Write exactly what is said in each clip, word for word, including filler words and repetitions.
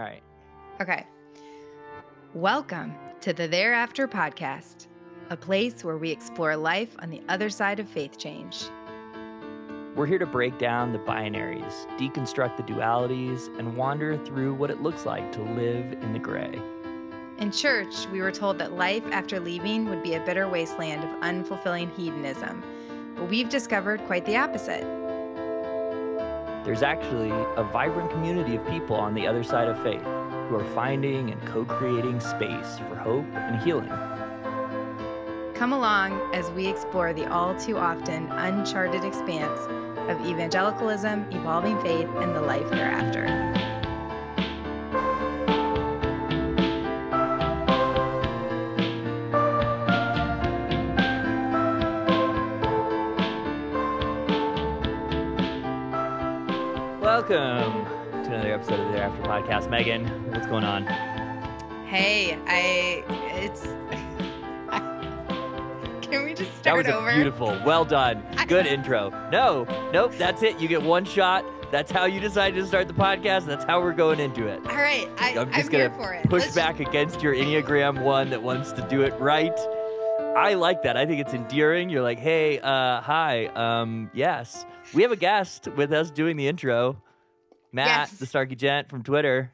All right. Okay. Welcome to the Thereafter podcast, a place where we explore life on the other side of faith change. We're here to break down the binaries, deconstruct the dualities, and wander through what it looks like to live in the gray. In church, we were told that life after leaving would be a bitter wasteland of unfulfilling hedonism, but we've discovered quite the opposite. There's actually a vibrant community of people on the other side of faith who are finding and co-creating space for hope and healing. Come along as we explore the all-too-often uncharted expanse of evangelicalism, evolving faith, and the life thereafter. Welcome to another episode of the Thereafter podcast. Megan, what's going on? Hey, I... it's... Can we just start over? That was over? Beautiful. Well done. Good intro. No, nope, that's it. You get one shot. That's how you decided to start the podcast. That's how we're going into it. All right. I, I'm just going to push Let's back just... against your Enneagram one that wants to do it right. I like that. I think it's endearing. You're like, hey, uh, hi, um, yes. We have a guest with us doing the intro. Matt, yes. The Starkey Gent from Twitter.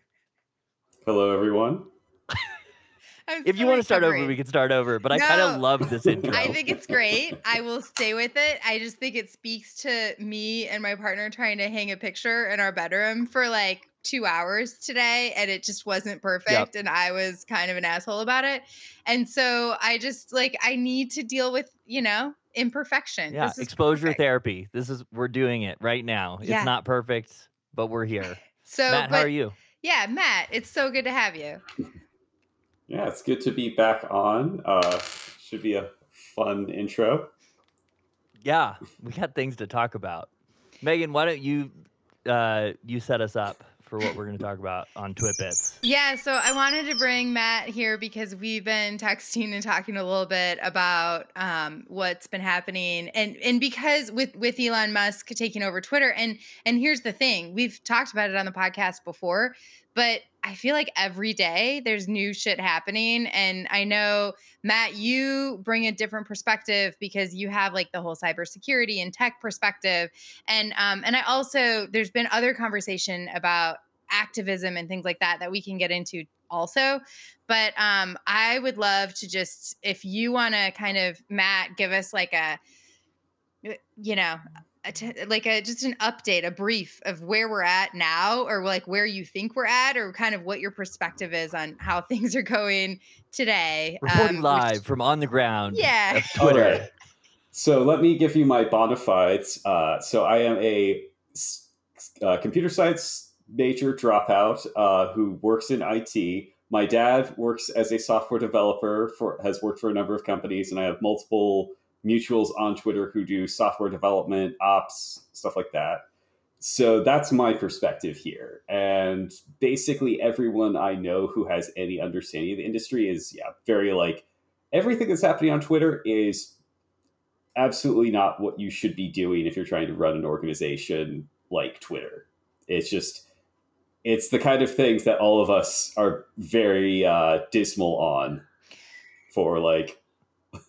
Hello, everyone. If you want to start over, we can start over. But no, I kind of love this intro. I think it's great. I will stay with it. I just think it speaks to me and my partner trying to hang a picture in our bedroom for like two hours today. And it just wasn't perfect. Yep. And I was kind of an asshole about it. And so I just like, I need to deal with, you know, imperfection. Yeah, exposure perfect. Therapy. This is, we're doing it right now. Yeah. It's not perfect, but we're here. So, Matt, but, how are you? Yeah, Matt, it's so good to have you. Yeah, it's good to be back on. Uh, should be a fun intro. Yeah, we got things to talk about. Megan, why don't you uh, you set us up for what we're going to talk about on Twitbits? Yeah, so I wanted to bring Matt here because we've been texting and talking a little bit about um, what's been happening, and and because with with Elon Musk taking over Twitter, and and here's the thing, we've talked about it on the podcast before. But I feel like every day there's new shit happening. And I know, Matt, you bring a different perspective because you have like the whole cybersecurity and tech perspective. And um, and I also, there's been other conversation about activism and things like that that we can get into also. But um, I would love to just, if you want to kind of, Matt, give us like a, you know, A t- like a, just an update, a brief of where we're at now, or like where you think we're at, or kind of what your perspective is on how things are going today. Reporting um, live which, from on the ground. Yeah. Of Twitter. All right. So let me give you my bona fides. Uh, so I am a uh, computer science major dropout uh, who works in I T. My dad works as a software developer for, has worked for a number of companies, and I have multiple mutuals on Twitter who do software development, ops, stuff like that. So that's my perspective here. And basically everyone I know who has any understanding of the industry is, yeah, very like, everything that's happening on Twitter is absolutely not what you should be doing if you're trying to run an organization like Twitter. It's just, it's the kind of things that all of us are very uh, dismal on for like,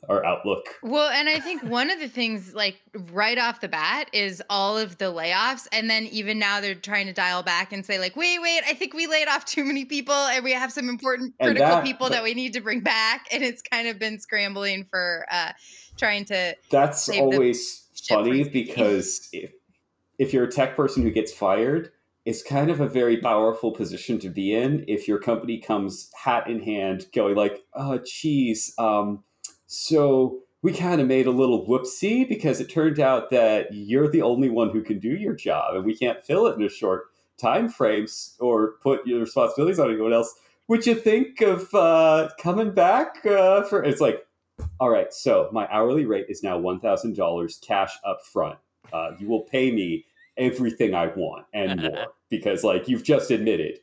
our outlook. Well, and I think one of the things like right off the bat is all of the layoffs. And then even now they're trying to dial back and say like, wait, wait, I think we laid off too many people and we have some important critical that, people that we need to bring back. And it's kind of been scrambling for uh, trying to. That's always funny because if, if you're a tech person who gets fired, it's kind of a very powerful position to be in. If your company comes hat in hand going like, oh, geez, um, so we kind of made a little whoopsie because it turned out that you're the only one who can do your job and we can't fill it in a short time frame or put your responsibilities on anyone else. Would you think of uh, coming back? Uh, for It's like, all right, so my hourly rate is now one thousand dollars cash up front. Uh, you will pay me everything I want and more because like you've just admitted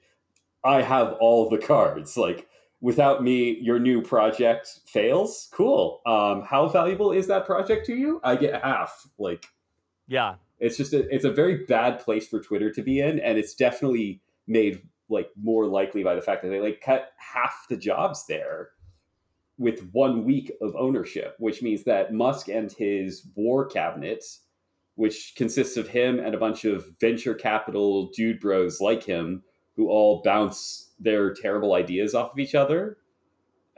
I have all the cards. Like, without me, your new project fails. Cool. Um, how valuable is that project to you? I get half. Like, yeah, it's just a, it's a very bad place for Twitter to be in, and it's definitely made like more likely by the fact that they like cut half the jobs there with one week of ownership, which means that Musk and his war cabinet, which consists of him and a bunch of venture capital dude bros like him, who all bounce their terrible ideas off of each other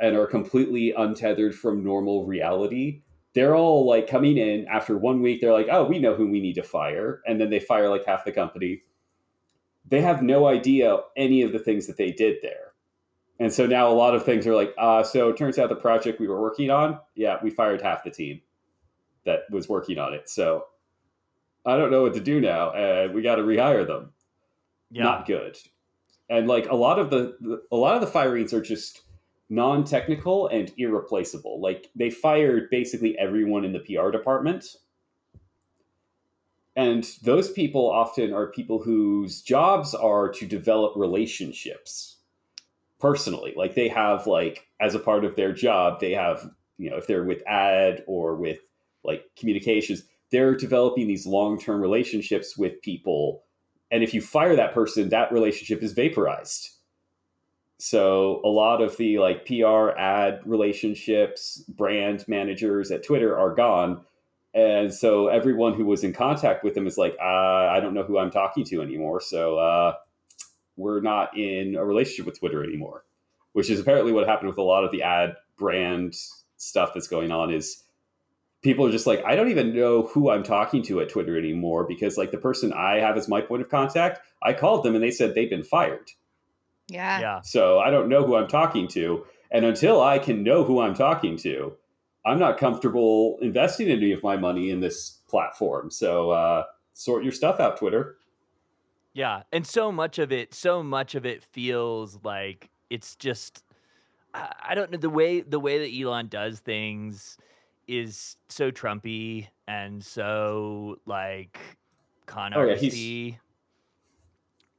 and are completely untethered from normal reality. They're all like coming in after one week. They're like, oh, we know who we need to fire. And then they fire like half the company. They have no idea any of the things that they did there. And so now a lot of things are like, uh, so it turns out the project we were working on, yeah, we fired half the team that was working on it. So I don't know what to do now. And uh, we got to rehire them. Yeah. Not good. And like a lot of the, a lot of the firings are just non-technical and irreplaceable. Like they fired basically everyone in the P R department. And those people often are people whose jobs are to develop relationships personally. Like they have like, as a part of their job, they have, you know, if they're with ad or with like communications, they're developing these long-term relationships with people. And if you fire that person, that relationship is vaporized. So a lot of the like P R ad relationships, brand managers at Twitter are gone. And so everyone who was in contact with them is like, uh, I don't know who I'm talking to anymore. So uh, we're not in a relationship with Twitter anymore, which is apparently what happened with a lot of the ad brand stuff that's going on. Is people are just like, I don't even know who I'm talking to at Twitter anymore, because like the person I have as my point of contact, I called them and they said they've been fired. Yeah. yeah. So I don't know who I'm talking to. And until I can know who I'm talking to, I'm not comfortable investing any of my money in this platform. So uh, sort your stuff out, Twitter. Yeah. And so much of it, so much of it feels like it's just, I, I don't know, the way, the way that Elon does things is so Trumpy and so like con artisty. Oh, yeah,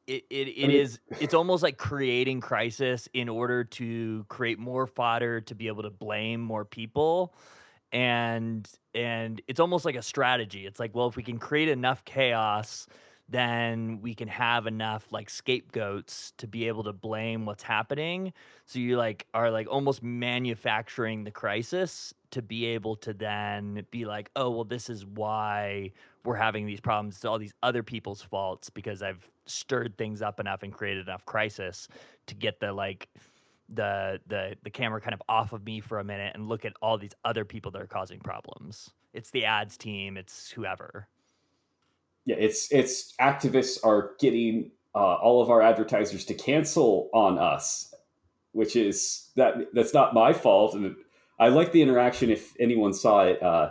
it it, it I mean, is, it's almost like creating crisis in order to create more fodder to be able to blame more people. And, and it's almost like a strategy. It's like, well, if we can create enough chaos, then we can have enough like scapegoats to be able to blame what's happening. So you like are like almost manufacturing the crisis to be able to then be like, oh, well, this is why we're having these problems. It's all these other people's faults because I've stirred things up enough and created enough crisis to get the like the the the camera kind of off of me for a minute and look at all these other people that are causing problems. It's the ads team. It's whoever. Yeah, it's it's activists are getting uh, all of our advertisers to cancel on us, which is that that's not my fault. And I like the interaction. If anyone saw it, uh,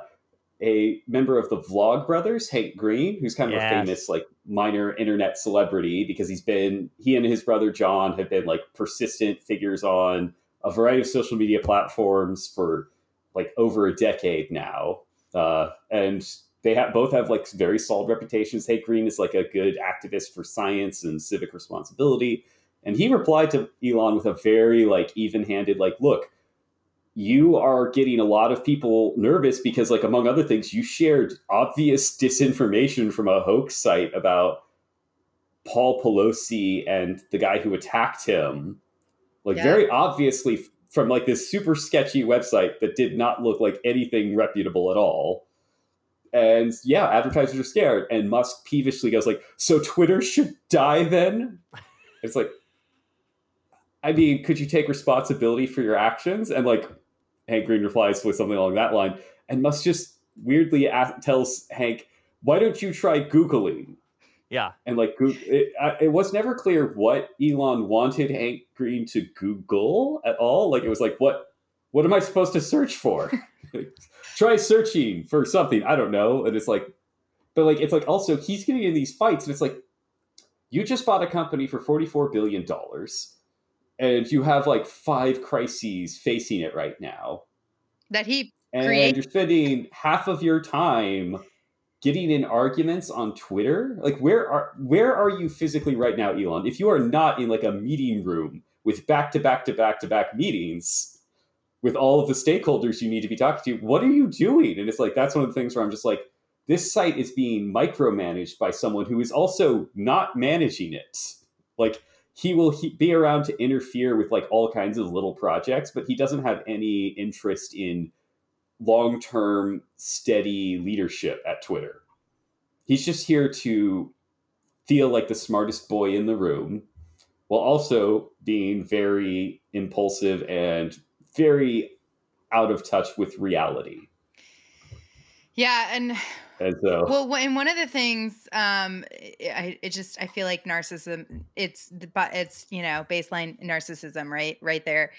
a member of the Vlog Brothers, Hank Green, who's kind of yes. a famous like minor internet celebrity because he's been he and his brother John have been like persistent figures on a variety of social media platforms for like over a decade now, uh, and they have both have like very solid reputations. Hank Green is like a good activist for science and civic responsibility, and he replied to Elon with a very like even-handed like, look. You are getting a lot of people nervous because, like, among other things, you shared obvious disinformation from a hoax site about Paul Pelosi and the guy who attacked him. Like, yeah. very obviously from, like, this super sketchy website that did not look like anything reputable at all. And, yeah, advertisers are scared. And Musk peevishly goes, like, so Twitter should die then? It's like, I mean, could you take responsibility for your actions? And, like, Hank Green replies with something along that line, and Musk just weirdly ask, tells Hank, why don't you try Googling? Yeah. And like, it, it was never clear what Elon wanted Hank Green to Google at all. Like, it was like, what, what am I supposed to search for? Try searching for something. I don't know. And it's like, but like, it's like, also he's getting in these fights and it's like, you just bought a company for forty-four billion dollars. And you have like five crises facing it right now. That he and created. You're spending half of your time getting in arguments on Twitter. Like, where are where are you physically right now, Elon? If you are not in like a meeting room with back to back to back to back meetings with all of the stakeholders you need to be talking to, what are you doing? And it's like, that's one of the things where I'm just like, this site is being micromanaged by someone who is also not managing it. Like, he will he, be around to interfere with like all kinds of little projects, but he doesn't have any interest in long-term steady leadership at Twitter. He's just here to feel like the smartest boy in the room, while also being very impulsive and very out of touch with reality. Yeah. And, and so, well, and one of the things, um, I, it just, I feel like narcissism, it's, it's, you know, baseline narcissism, right, right there.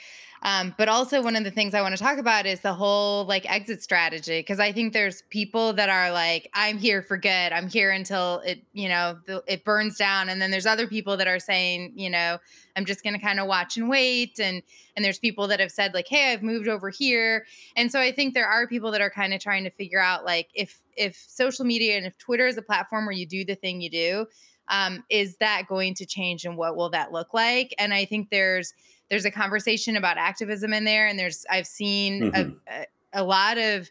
Um, but also one of the things I want to talk about is the whole like exit strategy. Cause I think there's people that are like, I'm here for good. I'm here until it, you know, the, it burns down. And then there's other people that are saying, you know, I'm just going to kind of watch and wait. And, and there's people that have said like, hey, I've moved over here. And so I think there are people that are kind of trying to figure out like if, if social media and if Twitter is a platform where you do the thing you do, um, is that going to change and what will that look like? And I think there's, There's a conversation about activism in there, and there's I've seen mm-hmm. a, a lot of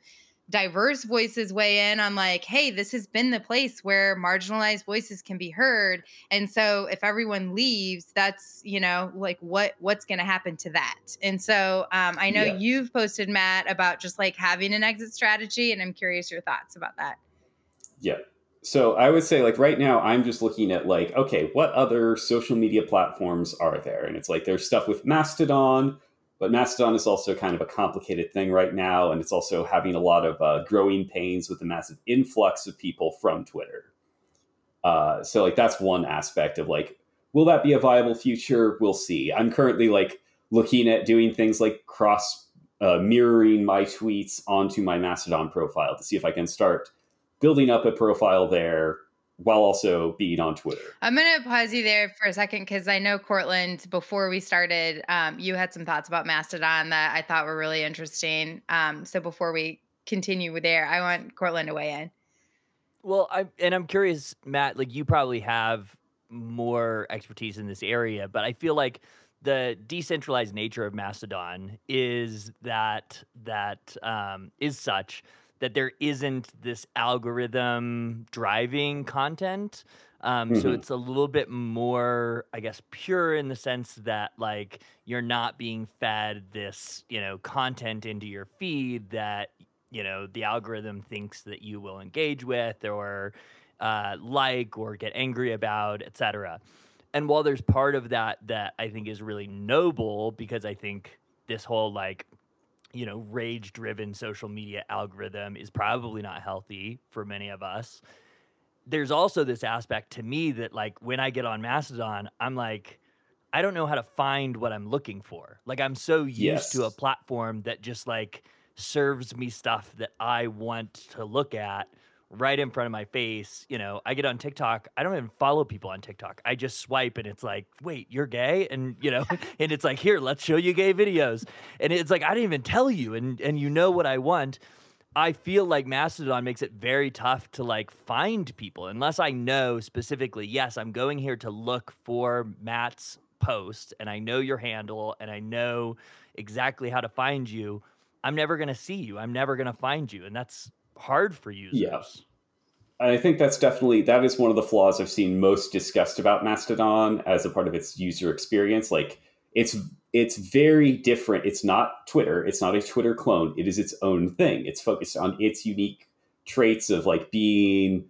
diverse voices weigh in on like, hey, this has been the place where marginalized voices can be heard. And so if everyone leaves, that's, you know, like what what's going to happen to that? And so um, I know yeah. you've posted, Matt, about just like having an exit strategy, and I'm curious your thoughts about that. Yeah. So I would say like right now I'm just looking at like, okay, what other social media platforms are there? And it's like there's stuff with Mastodon, but Mastodon is also kind of a complicated thing right now. And it's also having a lot of uh, growing pains with the massive influx of people from Twitter. Uh, so like that's one aspect of like, will that be a viable future? We'll see. I'm currently like looking at doing things like cross uh, mirroring my tweets onto my Mastodon profile to see if I can start building up a profile there while also being on Twitter. I'm going to pause you there for a second because I know, Cortland, before we started, um, you had some thoughts about Mastodon that I thought were really interesting. Um, so before we continue there, I want Cortland to weigh in. Well, I and I'm curious, Matt, like you probably have more expertise in this area, but I feel like the decentralized nature of Mastodon is that that um, is such that there isn't this algorithm driving content. Um, mm-hmm. So it's a little bit more, I guess, pure in the sense that like you're not being fed this, you know, content into your feed that, you know, the algorithm thinks that you will engage with or uh, like or get angry about, et cetera. And while there's part of that that I think is really noble, because I think this whole like, you know, rage-driven social media algorithm is probably not healthy for many of us. There's also this aspect to me that, like, when I get on Mastodon, I'm like, I don't know how to find what I'm looking for. Like, I'm so used yes. to a platform that just, like, serves me stuff that I want to look at right in front of my face. You know, I get on TikTok. I don't even follow people on TikTok. I just swipe and it's like, wait, you're gay? And, you know, and it's like, here, let's show you gay videos. And it's like, I didn't even tell you. And, and you know what I want. I feel like Mastodon makes it very tough to like find people unless I know specifically, yes, I'm going here to look for Matt's post and I know your handle and I know exactly how to find you. I'm never going to see you. I'm never going to find you. And that's hard for users. Yes. Yeah. I think that's definitely, that is one of the flaws I've seen most discussed about Mastodon as a part of its user experience. Like it's, it's very different. It's not Twitter. It's not a Twitter clone. It is its own thing. It's focused on its unique traits of like being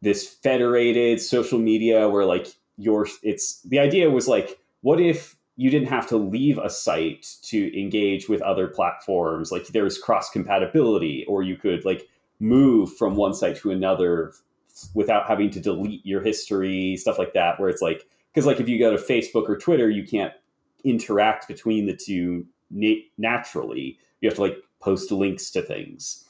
this federated social media where like your, it's, the idea was like, what if you didn't have to leave a site to engage with other platforms? Like there's cross compatibility, or you could like move from one site to another without having to delete your history, stuff like that, where it's like, cause like if you go to Facebook or Twitter, you can't interact between the two na- naturally. You have to like post links to things.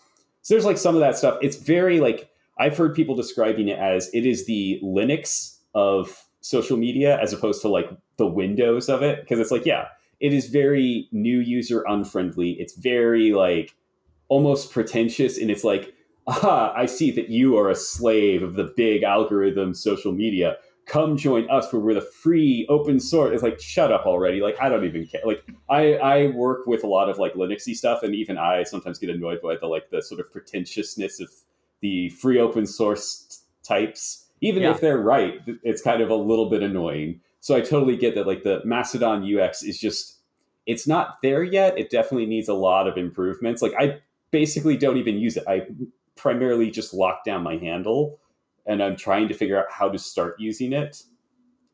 So there's like some of that stuff. It's very like, I've heard people describing it as it is the Linux of social media as opposed to like the Windows of it. Cause it's like, yeah, it is very new user unfriendly. It's very like almost pretentious. And it's like, aha, I see that you are a slave of the big algorithm social media. Come join us where we're the free open source. It's like, shut up already. Like, I don't even care. Like I, I work with a lot of like Linuxy stuff. And even I sometimes get annoyed by the, like the sort of pretentiousness of the free open source types. Even yeah. if they're right, it's kind of a little bit annoying. So I totally get that, like, the Mastodon U X is just, it's not there yet. It definitely needs a lot of improvements. Like, I basically don't even use it. I primarily just lock down my handle, and I'm trying to figure out how to start using it.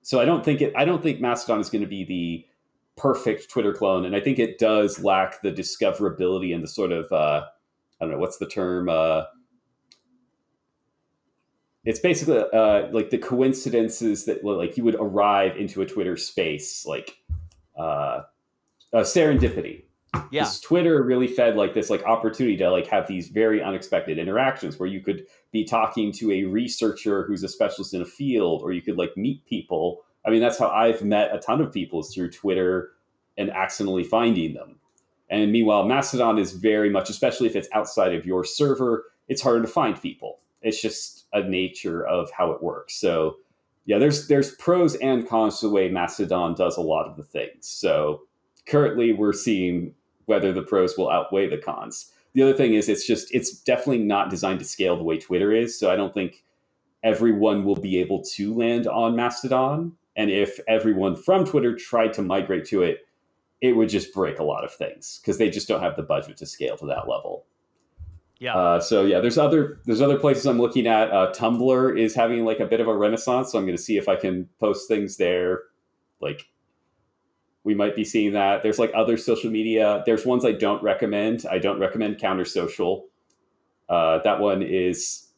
So I don't think it, I don't think Mastodon is going to be the perfect Twitter clone. And I think it does lack the discoverability and the sort of, uh, I don't know, what's the term? Uh, it's basically uh, like the coincidences that, like, you would arrive into a Twitter space, like uh, uh, serendipity. Yeah. Twitter really fed like this, like, opportunity to, like, have these very unexpected interactions where you could be talking to a researcher who's a specialist in a field, or you could, like, meet people. I mean, that's how I've met a ton of people, is through Twitter and accidentally finding them. And meanwhile, Mastodon is very much, especially if it's outside of your server, it's harder to find people. It's just a nature of how it works. So yeah, there's, there's pros and cons to the way Mastodon does a lot of the things. So currently we're seeing whether the pros will outweigh the cons. The other thing is, it's just, it's definitely not designed to scale the way Twitter is. So I don't think everyone will be able to land on Mastodon. And if everyone from Twitter tried to migrate to it, it would just break a lot of things, because they just don't have the budget to scale to that level. Yeah. Uh, so yeah, there's other, there's other places I'm looking at. Uh, Tumblr is having, like, a bit of a renaissance. So I'm going to see if I can post things there. Like, we might be seeing that. There's, like, other social media. There's ones I don't recommend. I don't recommend CounterSocial. Uh, that one is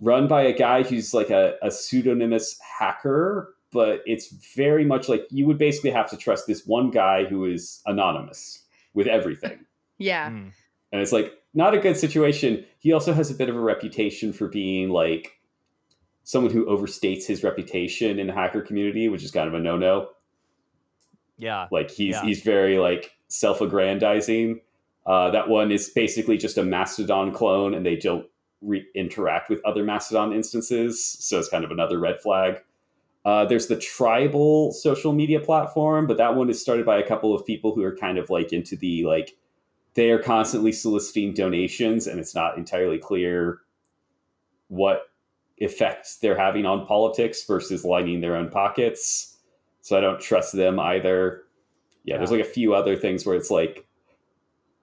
run by a guy who's, like, a, a pseudonymous hacker, but it's very much like, you would basically have to trust this one guy who is anonymous with everything. Yeah. Mm. And it's, like, not a good situation. He also has a bit of a reputation for being, like, someone who overstates his reputation in the hacker community, which is kind of a no-no. Yeah. Like, he's, yeah. he's very, like, self-aggrandizing. Uh, that one is basically just a Mastodon clone, and they don't re- interact with other Mastodon instances. So it's kind of another red flag. Uh, there's the Tribal social media platform, but that one is started by a couple of people who are kind of, like, into the, like, they are constantly soliciting donations, and it's not entirely clear what effects they're having on politics versus lining their own pockets. So I don't trust them either. Yeah, yeah. There's, like, a few other things where it's like,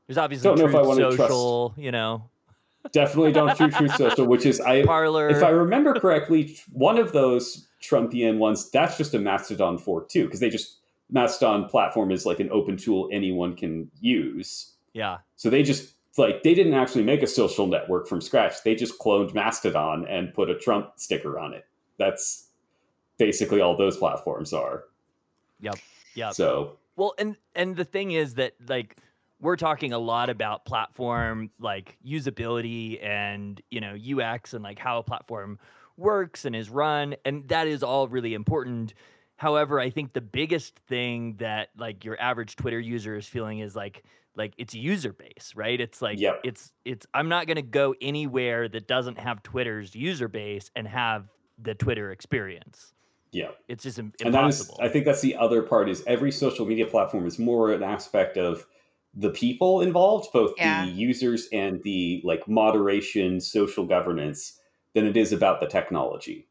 there's obviously don't know Truth if I want Social, to trust, you know. Definitely don't do Truth Social, which is, I, Parler. If I remember correctly, one of those Trumpian ones, that's just a Mastodon fork too, because they just, Mastodon platform is, like, an open tool anyone can use. Yeah. So they just, like, they didn't actually make a social network from scratch. They just cloned Mastodon and put a Trump sticker on it. That's basically all those platforms are. Yep. Yeah. So, well, and, and the thing is that, like, we're talking a lot about platform, like, usability and, you know, U X and, like, how a platform works and is run. And that is all really important. However, I think the biggest thing that, like, your average Twitter user is feeling is, like, like it's user base, right? It's like, yep. it's, it's, I'm not going to go anywhere that doesn't have Twitter's user base and have the Twitter experience. Yeah. It's just im- impossible. And that is, I think that's the other part, is every social media platform is more an aspect of the people involved, both yeah. the users and the, like, moderation, social governance, than it is about the technology.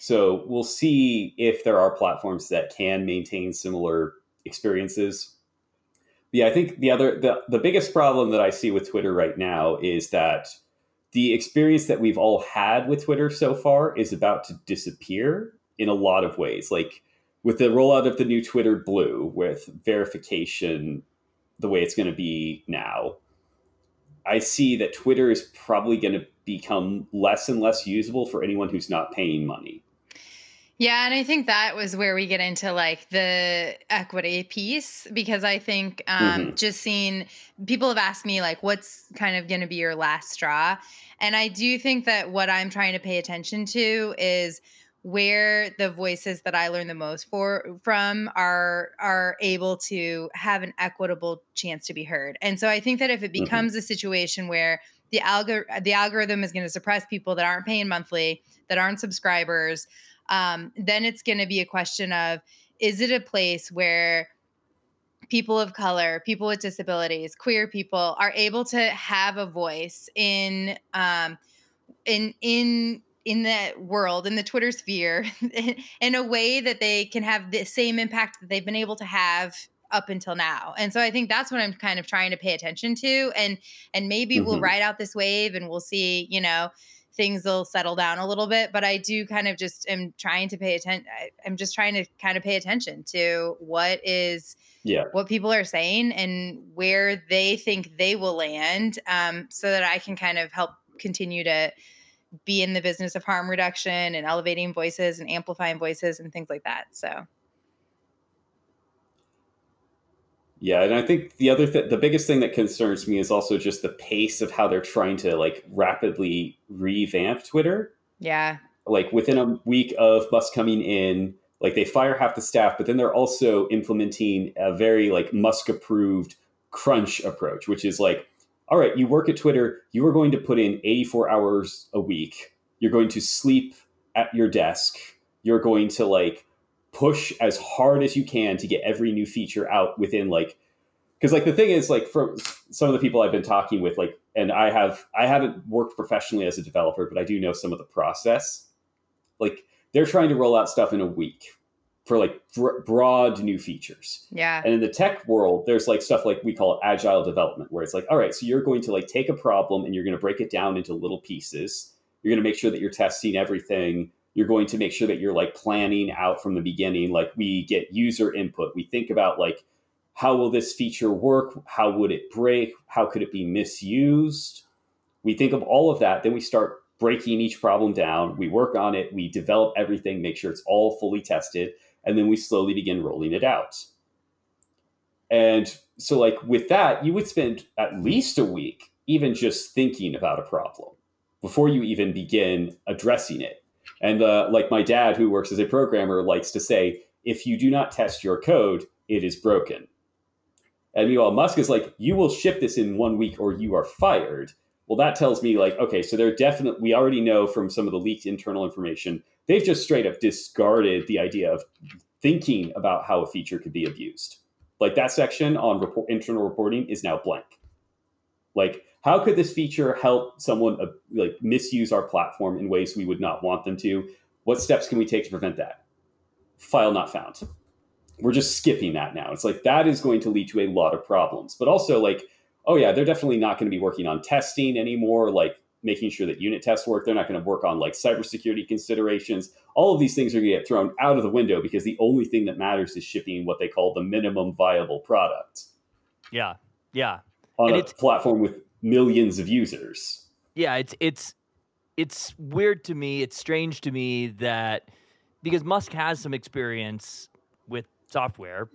So we'll see if there are platforms that can maintain similar experiences. Yeah, I think the other the, the biggest problem that I see with Twitter right now is that the experience that we've all had with Twitter so far is about to disappear in a lot of ways. Like, with the rollout of the new Twitter Blue, with verification the way it's going to be now, I see that Twitter is probably going to become less and less usable for anyone who's not paying money. Yeah, and I think that was where we get into, like, the equity piece, because I think um, mm-hmm. just seeing people have asked me, like, what's kind of going to be your last straw? And I do think that what I'm trying to pay attention to is where the voices that I learn the most for from are are able to have an equitable chance to be heard. And so I think that if it becomes mm-hmm. a situation where the algor- the algorithm is going to suppress people that aren't paying monthly, that aren't subscribers, um, then it's going to be a question of, is it a place where people of color, people with disabilities, queer people are able to have a voice in um, in in in the world, in the Twitter sphere, in a way that they can have the same impact that they've been able to have up until now. And so I think that's what I'm kind of trying to pay attention to. And and maybe mm-hmm. we'll ride out this wave and we'll see, you know, things will settle down a little bit. But I do kind of just am trying to pay attention. I'm just trying to kind of pay attention to what is yeah. what people are saying and where they think they will land, um, so that I can kind of help continue to be in the business of harm reduction and elevating voices and amplifying voices and things like that. So. Yeah. And I think the other thing, the biggest thing that concerns me is also just the pace of how they're trying to like rapidly revamp Twitter. Yeah. Like within a week of Musk coming in, like they fire half the staff, but then they're also implementing a very like Musk approved crunch approach, which is like, all right, you work at Twitter, you are going to put in eighty-four hours a week. You're going to sleep at your desk. You're going to like push as hard as you can to get every new feature out within like, because like the thing is like from some of the people I've been talking with, like, and I have, I haven't worked professionally as a developer, but I do know some of the process. Like they're trying to roll out stuff in a week for like br- broad new features. Yeah. And in the tech world, there's like stuff like we call it agile development, where it's like, all right, so you're going to like take a problem and you're going to break it down into little pieces. You're going to make sure that you're testing everything. You're going to make sure that you're like planning out from the beginning. Like we get user input. We think about like, how will this feature work? How would it break? How could it be misused? We think of all of that. Then we start breaking each problem down. We work on it. We develop everything, make sure it's all fully tested. And then we slowly begin rolling it out. And so like with that, you would spend at least a week even just thinking about a problem before you even begin addressing it. And uh, like my dad, who works as a programmer, likes to say, if you do not test your code, it is broken. And meanwhile, Musk is like, you will ship this in one week or you are fired. Well, that tells me like, okay, so they're definitely, we already know from some of the leaked internal information, they've just straight up discarded the idea of thinking about how a feature could be abused. Like that section on report, internal reporting is now blank. Like, how could this feature help someone uh, like misuse our platform in ways we would not want them to? What steps can we take to prevent that? File not found. We're just skipping that now. It's like that is going to lead to a lot of problems. But also like, oh yeah, they're definitely not going to be working on testing anymore, like making sure that unit tests work. They're not going to work on like cybersecurity considerations. All of these things are going to get thrown out of the window because the only thing that matters is shipping what they call the minimum viable product. Yeah, yeah. On and a it's- platform with millions of users. Yeah, it's it's it's weird to me. It's strange to me that because Musk has some experience with software,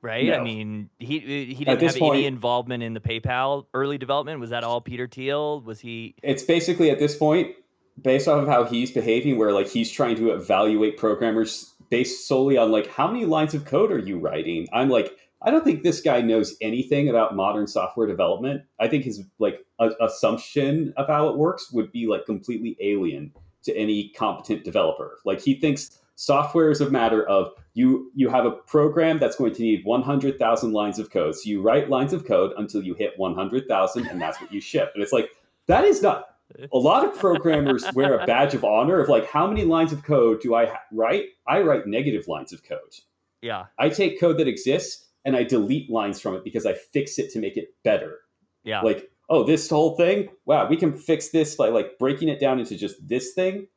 right? No. I mean, he he didn't have point, any involvement in the PayPal early development. Was that all Peter Thiel? Was he? It's basically at this point, based off of how he's behaving, where like he's trying to evaluate programmers based solely on like how many lines of code are you writing? I'm like. I don't think this guy knows anything about modern software development. I think his like a- assumption of how it works would be like completely alien to any competent developer. Like he thinks software is a matter of you you have a program that's going to need one hundred thousand lines of code. So you write lines of code until you hit one hundred thousand and that's what you ship. And it's like, that is not, a lot of programmers wear a badge of honor of like, how many lines of code do I ha- write? I write negative lines of code. Yeah. I take code that exists and I delete lines from it because I fix it to make it better. Yeah. Like, oh, this whole thing, wow, we can fix this by like breaking it down into just this thing.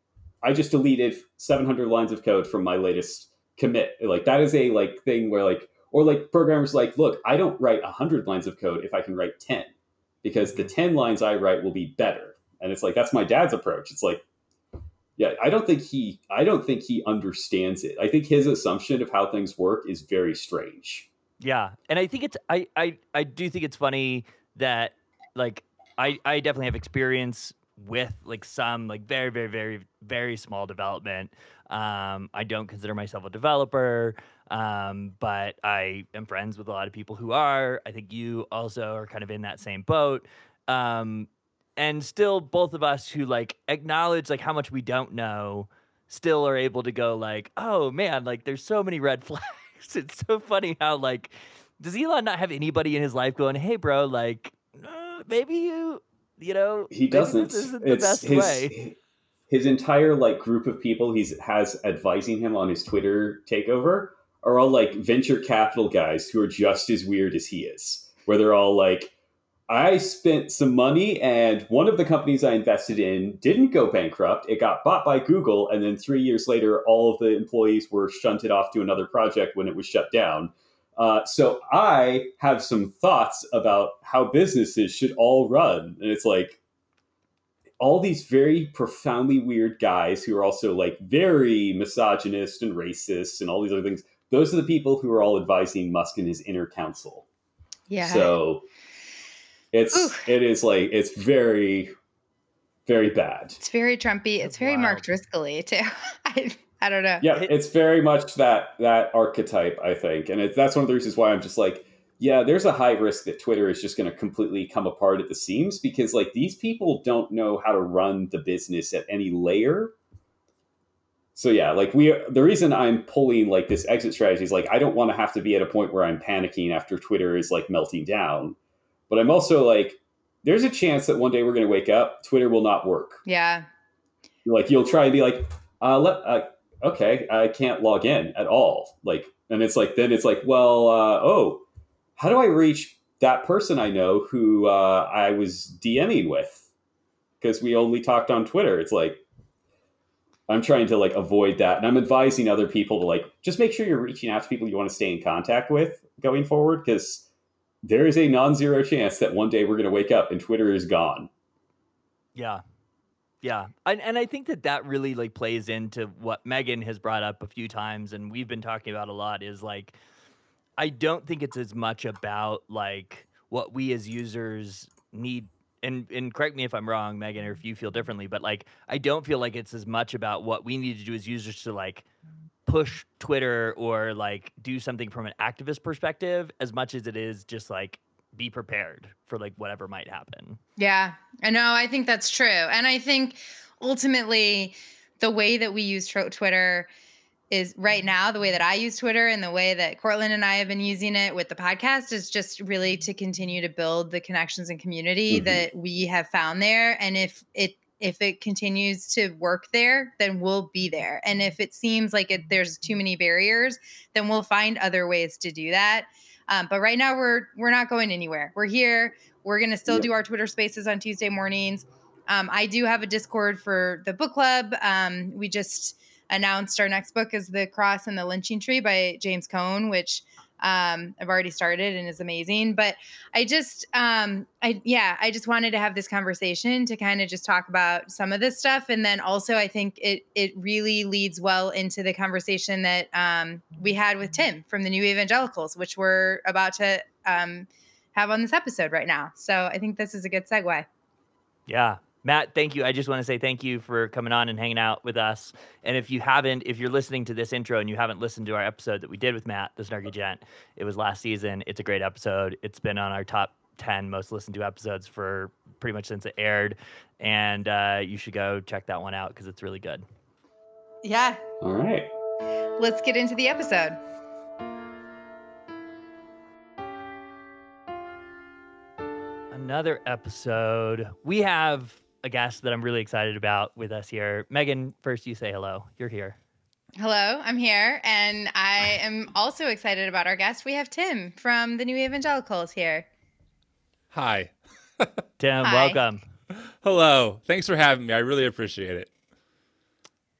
I just deleted seven hundred lines of code from my latest commit. Like that is a like thing where like, or like programmers like, look, I don't write one hundred lines of code if I can write ten because the ten lines I write will be better. And it's like, that's my dad's approach. It's like, yeah, I don't think he, I don't think he understands it. I think his assumption of how things work is very strange. Yeah. And I think it's, I, I, I do think it's funny that like, I, I definitely have experience with like some like very, very, very, very small development. Um, I don't consider myself a developer, um, but I am friends with a lot of people who are. I think you also are kind of in that same boat. Um, and still both of us who like acknowledge like how much we don't know still are able to go like, oh man, like there's so many red flags. It's so funny how, like, does Elon not have anybody in his life going, hey, bro, like, uh, maybe you, you know, he doesn't. This isn't the it's best his, way. his entire like group of people he's has advising him on his Twitter takeover are all like venture capital guys who are just as weird as he is, where they're all like, I spent some money and one of the companies I invested in didn't go bankrupt. It got bought by Google. And then three years later, all of the employees were shunted off to another project when it was shut down. Uh, so I have some thoughts about how businesses should all run. And it's like all these very profoundly weird guys who are also like very misogynist and racist and all these other things. Those are the people who are all advising Musk and his inner council. Yeah. So it's, Oof. it is like, it's very, very bad. It's very Trumpy. It's, it's very wild. Mark Driscoll-y too. I, I don't know. Yeah. It's very much that, that archetype, I think. And it, that's one of the reasons why I'm just like, yeah, there's a high risk that Twitter is just going to completely come apart at the seams, because like these people don't know how to run the business at any layer. So yeah, like we, the reason I'm pulling like this exit strategy is like, I don't want to have to be at a point where I'm panicking after Twitter is like melting down. But I'm also like, there's a chance that one day we're going to wake up, Twitter will not work. Yeah. Like you'll try and be like, uh, let, uh, okay, I can't log in at all. Like, and it's like, then it's like, well, uh, oh, how do I reach that person I know who uh, I was DMing with? Because we only talked on Twitter. It's like, I'm trying to like avoid that. And I'm advising other people to like, just make sure you're reaching out to people you want to stay in contact with going forward. Because there is a non-zero chance that one day we're going to wake up and Twitter is gone. Yeah. Yeah. And, and I think that that really like plays into what Megan has brought up a few times. And we've been talking about a lot is like, I don't think it's as much about like what we as users need. And, and correct me if I'm wrong, Megan, or if you feel differently, but like, I don't feel like it's as much about what we need to do as users to like push Twitter or like do something from an activist perspective as much as it is just like be prepared for like whatever might happen. Yeah, I know. I think that's true. And I think ultimately the way that we use Twitter is right now, the way that I use Twitter and the way that Cortland and I have been using it with the podcast is just really to continue to build the connections and community mm-hmm. that we have found there. And if it if it continues to work there, then we'll be there. And if it seems like it, there's too many barriers, then we'll find other ways to do that. Um, but right now, we're we're not going anywhere. We're here. We're going to still yep. do our Twitter Spaces on Tuesday mornings. Um, I do have a Discord for the book club. Um, we just announced our next book is The Cross and the Lynching Tree by James Cone, which um, I've already started and is amazing. But I just, um, I yeah, I just wanted to have this conversation to kind of just talk about some of this stuff. And then also I think it it really leads well into the conversation that um, we had with Tim from the New Evangelicals, which we're about to um, have on this episode right now. So I think this is a good segue. Yeah. Matt, thank you. I just want to say thank you for coming on and hanging out with us. And if you haven't, if you're listening to this intro and you haven't listened to our episode that we did with Matt, the Snarky Gent, it was last season. It's a great episode. It's been on our top ten most listened to episodes for pretty much since it aired. And uh, you should go check that one out because it's really good. Yeah. All right. Let's get into the episode. Another episode. We have a guest that I'm really excited about with us here. Megan, first you say hello. You're here. Hello, I'm here. And I am also excited about our guest. We have Tim from the New Evangelicals here. Hi. Tim, Hi. Welcome. Hello. Thanks for having me. I really appreciate it.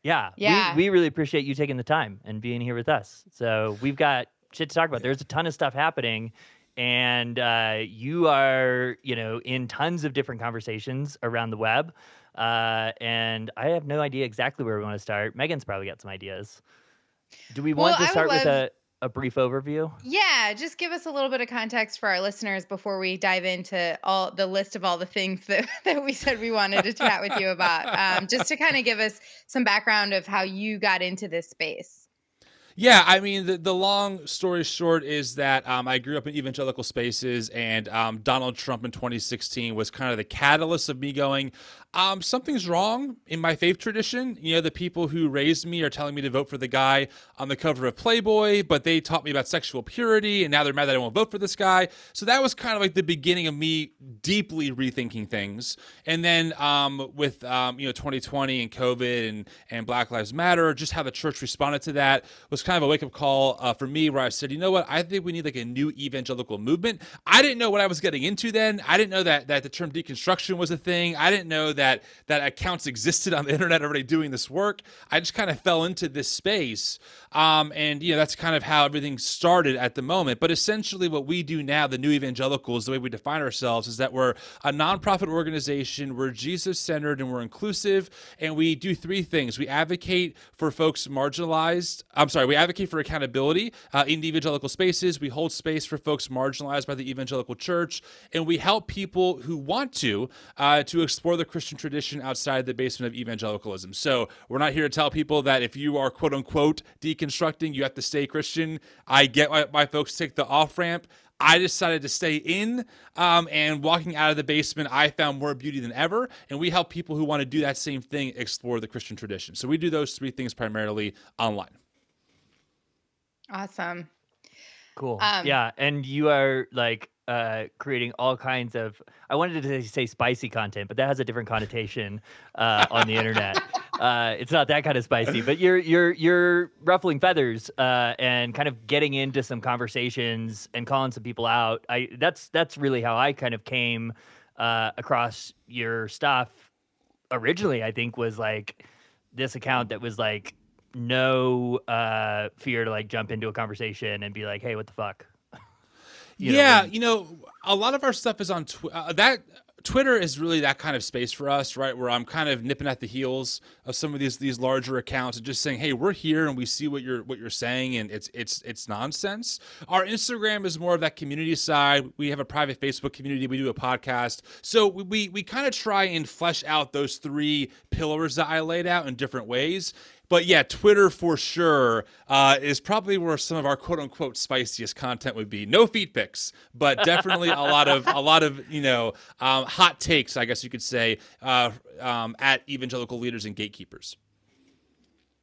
Yeah. yeah. We, we really appreciate you taking the time and being here with us. So we've got shit to talk about. There's a ton of stuff happening. And uh, you are, you know, in tons of different conversations around the web. Uh, and I have no idea exactly where we want to start. Megan's probably got some ideas. Do we want well, to I start love... with a, a brief overview? Yeah, just give us a little bit of context for our listeners before we dive into all the list of all the things that, that we said we wanted to chat with you about, um, just to kind of give us some background of how you got into this space. Yeah, I mean, the, the long story short is that um, I grew up in evangelical spaces, and um, Donald Trump in twenty sixteen was kind of the catalyst of me going, Um, something's wrong in my faith tradition. You know, the people who raised me are telling me to vote for the guy on the cover of Playboy, but they taught me about sexual purity, and now they're mad that I won't vote for this guy. So that was kind of like the beginning of me deeply rethinking things. And then um, with, um, you know, twenty twenty and COVID and, and Black Lives Matter, just how the church responded to that was kind of a wake-up call uh, for me, where I said, you know what, I think we need like a new evangelical movement. I didn't know what I was getting into then. I didn't know that, that the term deconstruction was a thing. I didn't know that That, that accounts existed on the internet already doing this work. I just kind of fell into this space. Um, and, you know, that's kind of how everything started at the moment. But essentially what we do now, the New Evangelicals, the way we define ourselves is that we're a nonprofit organization. We're Jesus-centered and we're inclusive. And we do three things. We advocate for folks marginalized. I'm sorry, we advocate for accountability uh, in the evangelical spaces. We hold space for folks marginalized by the evangelical church. And we help people who want to, uh, to explore the Christian tradition outside the basement of evangelicalism. So we're not here to tell people that if you are quote unquote deconstructing, you have to stay Christian. I get why my folks take the off ramp. I decided to stay in, um, and walking out of the basement, I found more beauty than ever. And we help people who want to do that same thing, explore the Christian tradition. So we do those three things primarily online. Awesome. Cool. Um, yeah. And you are like, Uh, creating all kinds of, I wanted to say spicy content, but that has a different connotation uh, on the internet. Uh, it's not that kind of spicy, but you're you're you're ruffling feathers uh, and kind of getting into some conversations and calling some people out. I that's that's really how I kind of came uh, across your stuff originally. I think was like this account that was like no uh, fear to like jump into a conversation and be like, hey, what the fuck. You yeah, know, when... you know, a lot of our stuff is on tw- uh, that Twitter is really that kind of space for us, right? Where I'm kind of nipping at the heels of some of these these larger accounts and just saying, "Hey, we're here and we see what you're what you're saying, and it's it's it's nonsense." Our Instagram is more of that community side. We have a private Facebook community. We do a podcast, so we we, we kind of try and flesh out those three pillars that I laid out in different ways. But yeah, Twitter for sure uh, is probably where some of our quote unquote spiciest content would be. No feed pics, but definitely a lot of a lot of you know um, hot takes, I guess you could say, uh, um, at evangelical leaders and gatekeepers.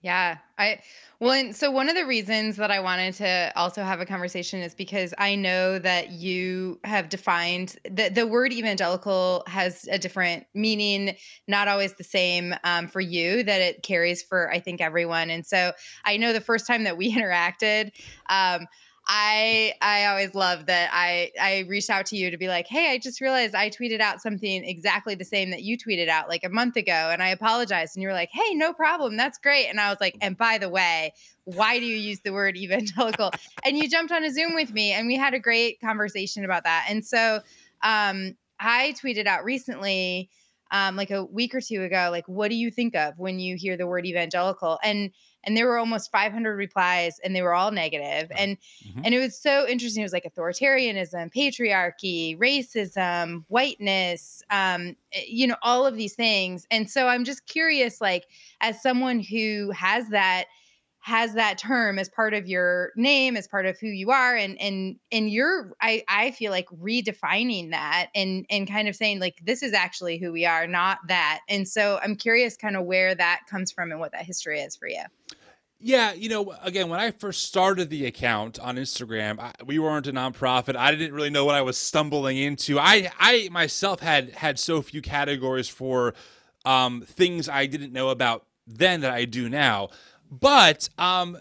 Yeah, I well, and so one of the reasons that I wanted to also have a conversation is because I know that you have defined that the word evangelical has a different meaning, not always the same um, for you that it carries for I think everyone. And so I know the first time that we interacted, um, I I always love that I I reached out to you to be like, hey, I just realized I tweeted out something exactly the same that you tweeted out like a month ago, and I apologized. And you were like, hey, no problem, that's great. And I was like, and by the way, why do you use the word evangelical? And you jumped on a Zoom with me, and we had a great conversation about that. And so um, I tweeted out recently, um, like a week or two ago, like, what do you think of when you hear the word evangelical? And And there were almost five hundred replies, and they were all negative. And mm-hmm. and it was so interesting. It was like authoritarianism, patriarchy, racism, whiteness, um, you know, all of these things. And so I'm just curious, like, as someone who has that has that term as part of your name, as part of who you are, and and and you're, I I feel like redefining that and and kind of saying like this is actually who we are, not that. And so I'm curious, kind of where that comes from and what that history is for you. Yeah, you know, again, when I first started the account on Instagram, I, we weren't a nonprofit. I didn't really know what I was stumbling into. I I myself had had so few categories for um, things I didn't know about then that I do now. But um,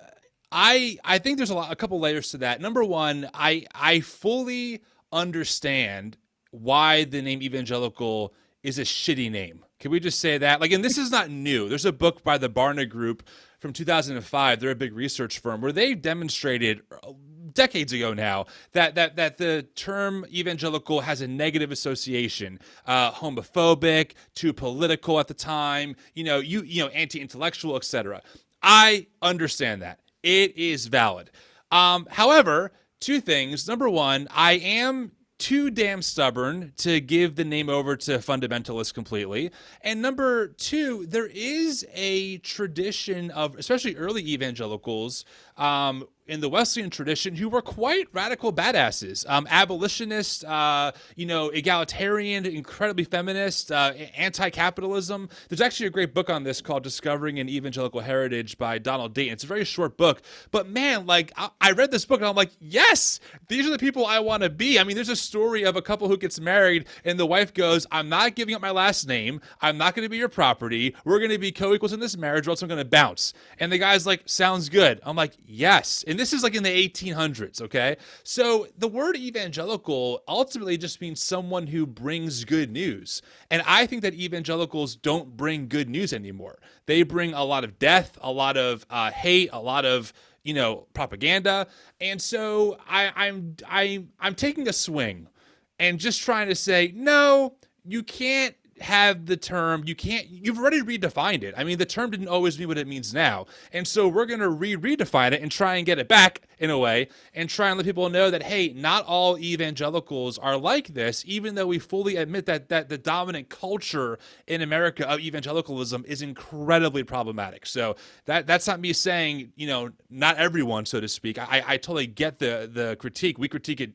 I I think there's a lot, a couple layers to that. Number one, I I fully understand why the name evangelical is a shitty name. Can we just say that? Like, and this is not new. There's a book by the Barna Group from two thousand five. They're a big research firm where they demonstrated decades ago now that that that the term evangelical has a negative association, uh, homophobic, too political at the time. You know, you you know, anti-intellectual, et cetera. I understand that. It is valid. Um, however, two things. Number one, I am too damn stubborn to give the name over to fundamentalists completely. And number two, there is a tradition of, especially early evangelicals, um, in the Wesleyan tradition who were quite radical badasses, um, abolitionist, uh, you know, egalitarian, incredibly feminist, uh, anti-capitalism. There's actually a great book on this called Discovering an Evangelical Heritage by Donald Dayton. It's a very short book, but man, like I, I read this book and I'm like, yes, these are the people I want to be. I mean, there's a story of a couple who gets married and the wife goes, I'm not giving up my last name. I'm not going to be your property. We're going to be co-equals in this marriage or else I'm going to bounce. And the guy's like, sounds good. I'm like, yes. And this is like in the eighteen hundreds, okay? So the word evangelical ultimately just means someone who brings good news. And I think that evangelicals don't bring good news anymore. They bring a lot of death, a lot of uh, hate, a lot of, you know, propaganda. And so I, I'm, I, I'm taking a swing and just trying to say, no, you can't have the term, you can't, you've already redefined it. I mean, the term didn't always mean what it means now. And so we're going to re-redefine it and try and get it back in a way and try and let people know that, hey, not all evangelicals are like this, even though we fully admit that that the dominant culture in America of evangelicalism is incredibly problematic. So that that's not me saying, you know, not everyone, so to speak. I, I totally get the, the critique. We critique it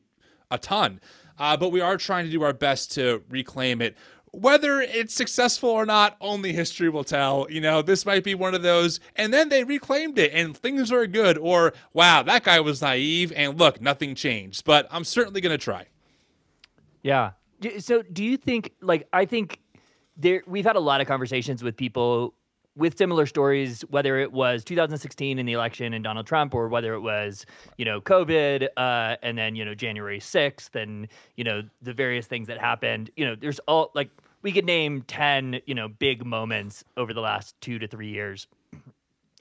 a ton, uh, but we are trying to do our best to reclaim it. Whether it's successful or not, only history will tell. You know, this might be one of those, and then they reclaimed it and things are good, or wow, that guy was naive and look, nothing changed, but I'm certainly going to try. Yeah. So do you think, like, I think there, we've had a lot of conversations with people with similar stories, whether it was two thousand sixteen in the election and Donald Trump, or whether it was, you know, COVID, uh, and then, you know, January sixth and, you know, the various things that happened, you know, there's all like, we could name ten, you know, big moments over the last two to three years.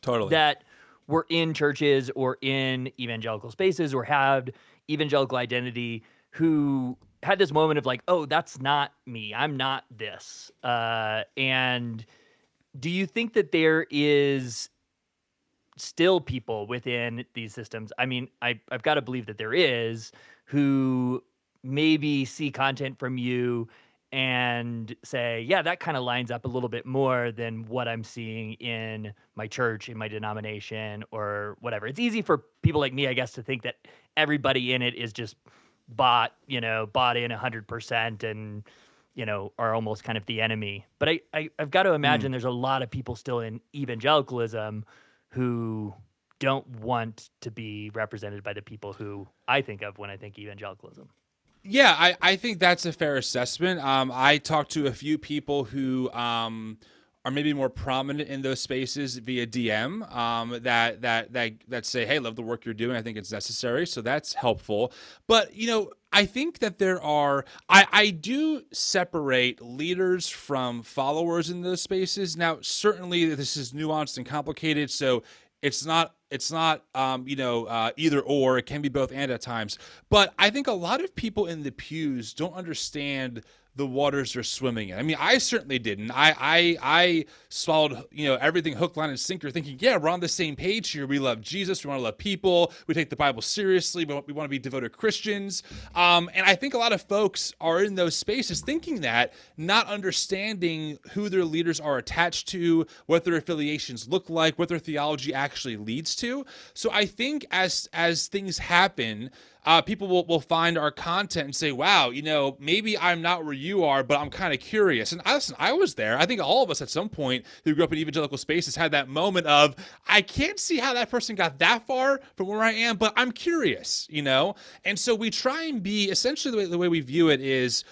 Totally. That were in churches or in evangelical spaces or had evangelical identity who had this moment of like, oh, that's not me. I'm not this. Uh, and do you think that there is still people within these systems? I mean, I, I've got to believe that there is, who maybe see content from you and say, yeah, that kind of lines up a little bit more than what I'm seeing in my church, in my denomination, or whatever. It's easy for people like me, I guess, to think that everybody in it is just bought, you know, bought in one hundred percent and, you know, are almost kind of the enemy. But I, I, I've got to imagine mm. there's a lot of people still in evangelicalism who don't want to be represented by the people who I think of when I think evangelicalism. Yeah, I, I think that's a fair assessment. Um, I talked to a few people who um, are maybe more prominent in those spaces via D M um, that, that, that, that say, hey, love the work you're doing. I think it's necessary. So that's helpful. But, you know, I think that there are, I, I do separate leaders from followers in those spaces. Now, certainly this is nuanced and complicated, so it's not, it's not, um, you know, uh, either or. It can be both and at times. But I think a lot of people in the pews don't understand the waters you're swimming in. I mean, I certainly didn't. I, I, I swallowed, you know, everything hook, line, and sinker, thinking, yeah, we're on the same page here. We love Jesus. We want to love people. We take the Bible seriously. We want, we want to be devoted Christians. Um, and I think a lot of folks are in those spaces thinking that, not understanding who their leaders are attached to, what their affiliations look like, what their theology actually leads to. So I think as, as things happen, Uh, people will, will find our content and say, wow, you know, maybe I'm not where you are, but I'm kind of curious. And I, listen, I was there. I think all of us at some point who grew up in evangelical spaces had that moment of, I can't see how that person got that far from where I am, but I'm curious, you know? And so we try and be, essentially the way, the way we view it is,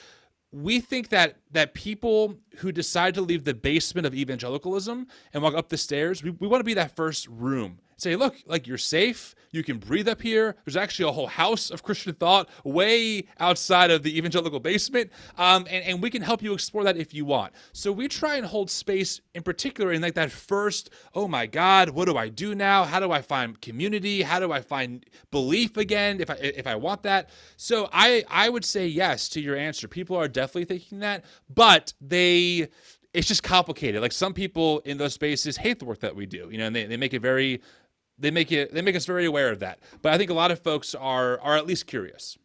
we think that that people who decide to leave the basement of evangelicalism and walk up the stairs, we, we want to be that first room. Say, look, like, you're safe. You can breathe up here. There's actually a whole house of Christian thought way outside of the evangelical basement. Um, and, and we can help you explore that if you want. So we try and hold space in particular in like that first, oh my God, what do I do now? How do I find community? How do I find belief again if I, if I want that? So I, I would say yes to your answer. People are definitely thinking that, but they... it's just complicated. Like, some people in those spaces hate the work that we do, you know, and they, they make it very, they make it, they make us very aware of that. But I think a lot of folks are, are at least curious.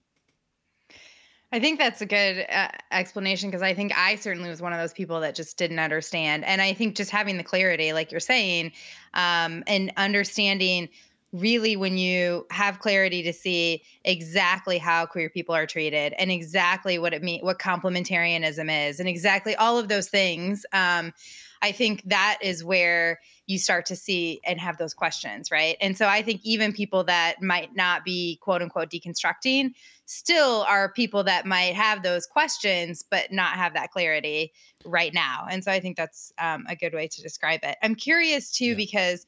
I think that's a good uh, explanation, because I think I certainly was one of those people that just didn't understand. And I think just having the clarity, like you're saying, um, and understanding really when you have clarity to see exactly how queer people are treated and exactly what it mean, what complementarianism is and exactly all of those things, um, I think that is where you start to see and have those questions, right? And so I think even people that might not be quote unquote deconstructing still are people that might have those questions but not have that clarity right now. And so I think that's um, a good way to describe it. I'm curious too, yeah. because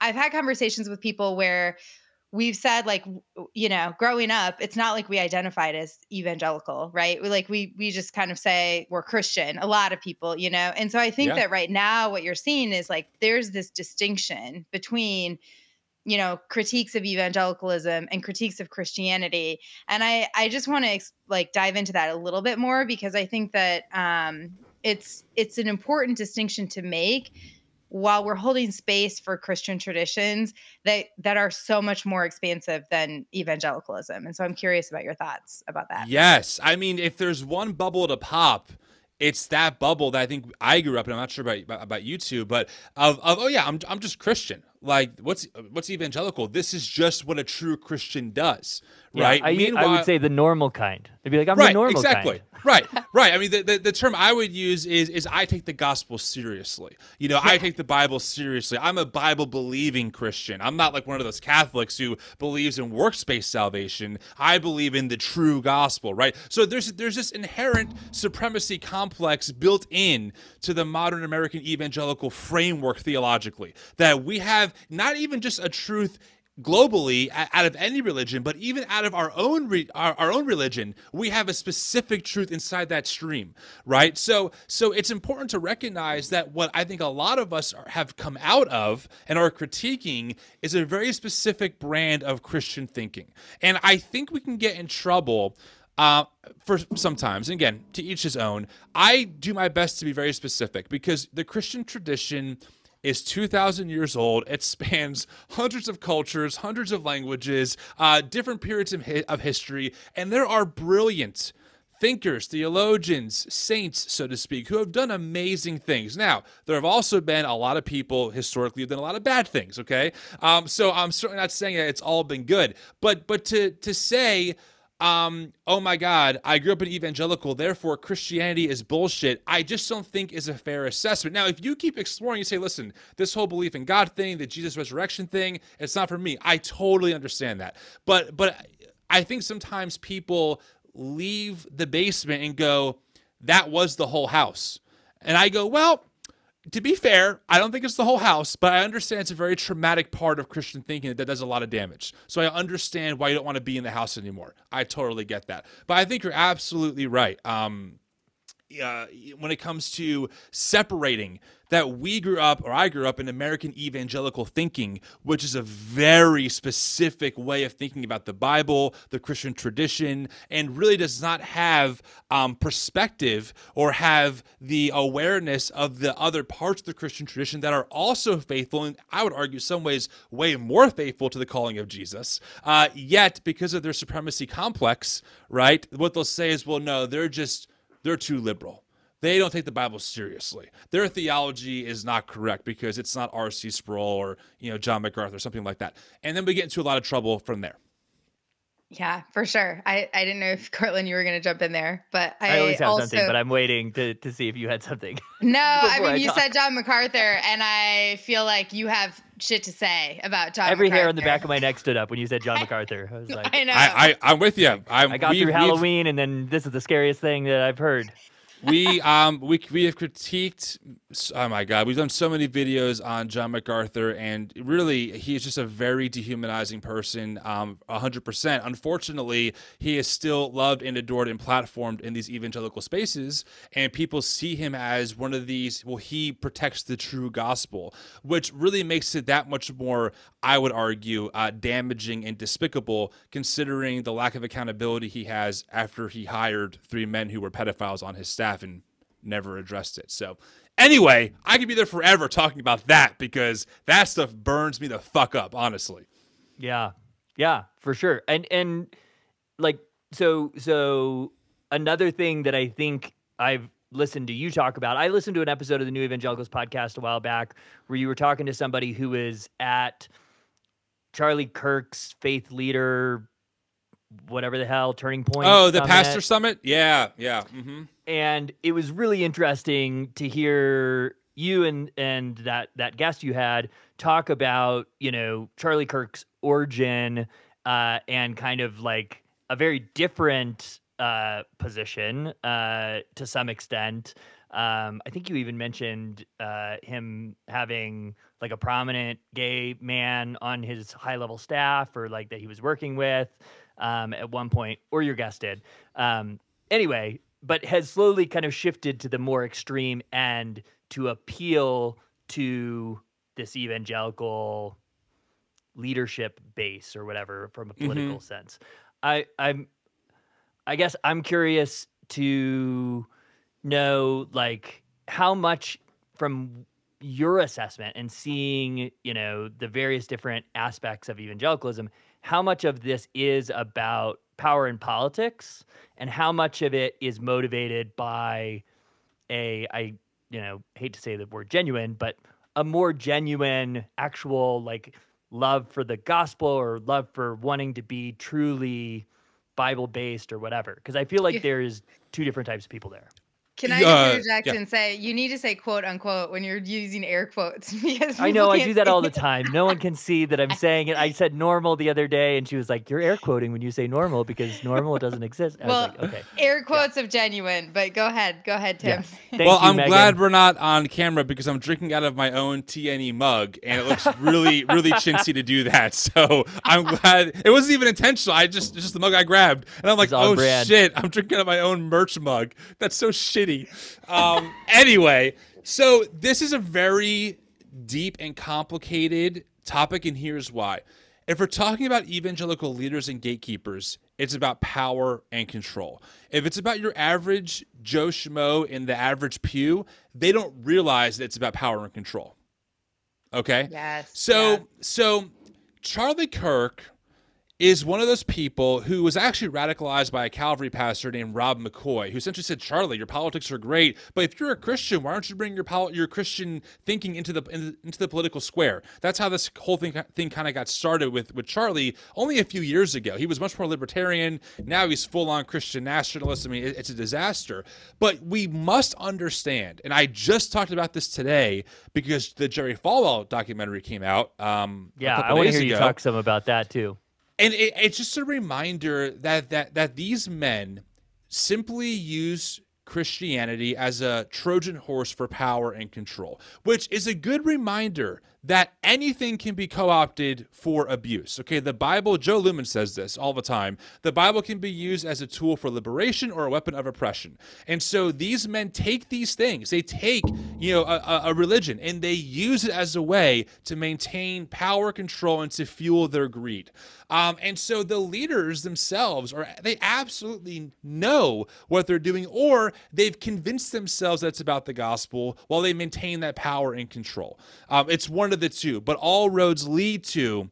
I've had conversations with people where we've said, like, you know, growing up, it's not like we identified as evangelical, right? We like we we just kind of say we're Christian, a lot of people, you know? And so I think yeah. that right now what you're seeing is like there's this distinction between, you know, critiques of evangelicalism and critiques of Christianity. And I, I just want to ex- like dive into that a little bit more because I think that um, it's it's an important distinction to make while we're holding space for Christian traditions that, that are so much more expansive than evangelicalism. And so I'm curious about your thoughts about that. Yes. I mean, if there's one bubble to pop, it's that bubble that I think I grew up in. I'm not sure about, about you two, but of, of, oh yeah, I'm I'm just Christian. Like what's, what's evangelical? This is just what a true Christian does. Right. Yeah, I, Meanwhile, I would say the normal kind. They'd be like, I'm right, the normal exactly. kind. Right, right. I mean, the, the, the term I would use is is I take the gospel seriously. You know, yeah. I take the Bible seriously. I'm a Bible-believing Christian. I'm not like one of those Catholics who believes in works-based salvation. I believe in the true gospel, right? So there's there's this inherent supremacy complex built in to the modern American evangelical framework theologically, that we have not even just a truth globally, out of any religion, but even out of our own re- our, our own religion, we have a specific truth inside that stream, right? So, so it's important to recognize that what I think a lot of us are, have come out of and are critiquing is a very specific brand of Christian thinking, and I think we can get in trouble. Uh, for sometimes, and again, to each his own. I do my best to be very specific because the Christian tradition is two thousand years old. It spans hundreds of cultures, hundreds of languages, uh, different periods of, hi- of history, and there are brilliant thinkers, theologians, saints, so to speak, who have done amazing things. Now, there have also been a lot of people historically who've done a lot of bad things, okay? Um, so I'm certainly not saying that it's all been good, but but to to say... Um, oh my God, I grew up an evangelical, therefore Christianity is bullshit, I just don't think is a fair assessment. Now, if you keep exploring, you say, listen, this whole belief in God thing, the Jesus resurrection thing, it's not for me. I totally understand that. But, but I think sometimes people leave the basement and go, that was the whole house. And I go, well, to be fair, I don't think it's the whole house, but I understand it's a very traumatic part of Christian thinking that does a lot of damage. So I understand why you don't want to be in the house anymore. I totally get that. But I think you're absolutely right. Um, uh, when it comes to separating that we grew up, or I grew up in American evangelical thinking, which is a very specific way of thinking about the Bible, the Christian tradition, and really does not have um, perspective or have the awareness of the other parts of the Christian tradition that are also faithful, and I would argue some ways way more faithful to the calling of Jesus. Uh, yet, because of their supremacy complex, right, what they'll say is, well, no, they're just, they're too liberal. They don't take the Bible seriously. Their theology is not correct because it's not R C Sproul or, you know, John MacArthur or something like that. And then we get into a lot of trouble from there. Yeah, for sure. I, I didn't know if, Cortland, you were going to jump in there, but I, I always have also... something, but I'm waiting to, to see if you had something. No, I mean, I you talk. said John MacArthur, and I feel like you have shit to say about John Every MacArthur. Hair on the back of my neck stood up when you said John MacArthur. I was like, I know. I, I, I'm with you. I'm, I got we, through Halloween, we've... and then this is the scariest thing that I've heard. We um we we have critiqued, oh my God, we've done so many videos on John MacArthur, and really he is just a very dehumanizing person, um one hundred percent. Unfortunately, he is still loved and adored and platformed in these evangelical spaces, and people see him as one of these, well, he protects the true gospel, which really makes it that much more, I would argue, uh, damaging and despicable, considering the lack of accountability he has after he hired three men who were pedophiles on his staff and never addressed it. So anyway, I could be there forever talking about that because that stuff burns me the fuck up, honestly. Yeah. Yeah, for sure. And, and like, so, so another thing that I think I've listened to you talk about, I listened to an episode of the New Evangelicals podcast a while back where you were talking to somebody who is at Charlie Kirk's faith leader, whatever the hell, Turning Point. Oh, the Summit. Pastor Summit? Yeah, yeah. Mm-hmm. And it was really interesting to hear you and and that that guest you had talk about, you know, Charlie Kirk's origin uh, and kind of like a very different uh, position uh, to some extent. Um, I think you even mentioned uh, him having like a prominent gay man on his high-level staff, or like that he was working with um, at one point, or your guest did. Um, anyway, but has slowly kind of shifted to the more extreme end to appeal to this evangelical leadership base or whatever from a political mm-hmm. sense. I, I'm, I guess I'm curious to know, like, how much from your assessment and seeing, you know, the various different aspects of evangelicalism, how much of this is about power in politics and how much of it is motivated by a, I, you know, hate to say the word genuine, but a more genuine actual like love for the gospel or love for wanting to be truly Bible-based or whatever. Cause I feel like there's two different types of people there. Can I just interject uh, yeah. and say, you need to say quote unquote when you're using air quotes. Because I know I do that all the time. No one can see that I'm saying it. I said normal the other day and she was like, you're air quoting when you say normal because normal doesn't exist. I well, was like, okay. Air quotes yeah. of genuine, but go ahead. Go ahead, Tim. Yeah. Well, you, I'm Megan. Glad we're not on camera because I'm drinking out of my own T N E mug and it looks really, really chintzy to do that. So I'm glad it wasn't even intentional. I just, just the mug I grabbed and I'm like, oh brand. Shit, I'm drinking out of my own merch mug. That's so shitty. Um, anyway, so this is a very deep and complicated topic, and here's why. If we're talking about evangelical leaders and gatekeepers, it's about power and control. If it's about your average Joe Schmo in the average pew, they don't realize that it's about power and control. Okay? Yes. So, yeah. so Charlie Kirk is one of those people who was actually radicalized by a Calvary pastor named Rob McCoy, who essentially said, Charlie, your politics are great, but if you're a Christian, why don't you bring your pol- your Christian thinking into the in, into the political square? That's how this whole thing thing kind of got started with, with Charlie only a few years ago. He was much more libertarian. Now he's full-on Christian nationalist. I mean, it, it's a disaster. But we must understand, and I just talked about this today because the Jerry Falwell documentary came out um, yeah, a couple I want to hear ago. You talk some about that, too. And it, it's just a reminder that, that that these men simply use Christianity as a Trojan horse for power and control, which is a good reminder that anything can be co-opted for abuse. Okay, the Bible, Joe Lumen says this all the time, the Bible can be used as a tool for liberation or a weapon of oppression. And so these men take these things, they take, you know, a, a religion and they use it as a way to maintain power, control, and to fuel their greed. Um, and so the leaders themselves, are they absolutely know what they're doing, or they've convinced themselves that it's about the gospel while they maintain that power and control. Um, it's one of the two, but all roads lead to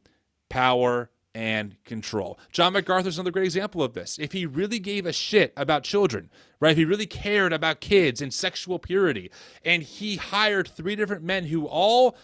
power and control. John MacArthur is another great example of this. If he really gave a shit about children, right, if he really cared about kids and sexual purity, and he hired three different men who all,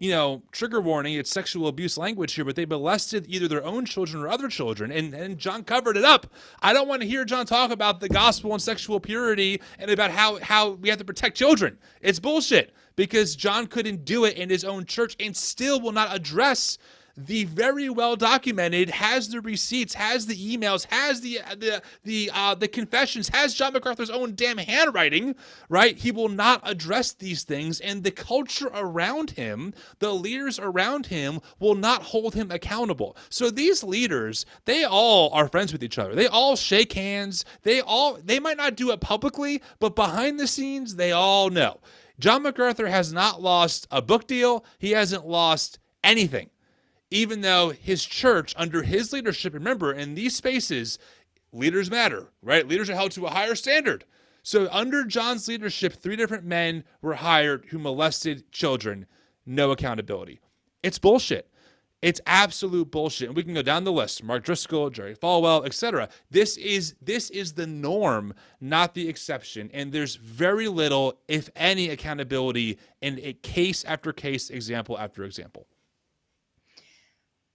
you know, trigger warning, it's sexual abuse language here, but they molested either their own children or other children, and, and John covered it up. I don't want to hear John talk about the gospel and sexual purity and about how, how we have to protect children. It's bullshit, because John couldn't do it in his own church and still will not address the very well-documented, has the receipts, has the emails, has the the the uh, the confessions, has John MacArthur's own damn handwriting, right? He will not address these things, and the culture around him, the leaders around him, will not hold him accountable. So these leaders, they all are friends with each other. They all shake hands. They all, they might not do it publicly, but behind the scenes, they all know. John MacArthur has not lost a book deal. He hasn't lost anything. Even though his church, under his leadership, remember, in these spaces, leaders matter, right? Leaders are held to a higher standard. So under John's leadership, three different men were hired who molested children. No accountability. It's bullshit. It's absolute bullshit. And we can go down the list. Mark Driscoll, Jerry Falwell, et cetera. This is this is the norm, not the exception. And there's very little, if any, accountability in a case after case, example after example.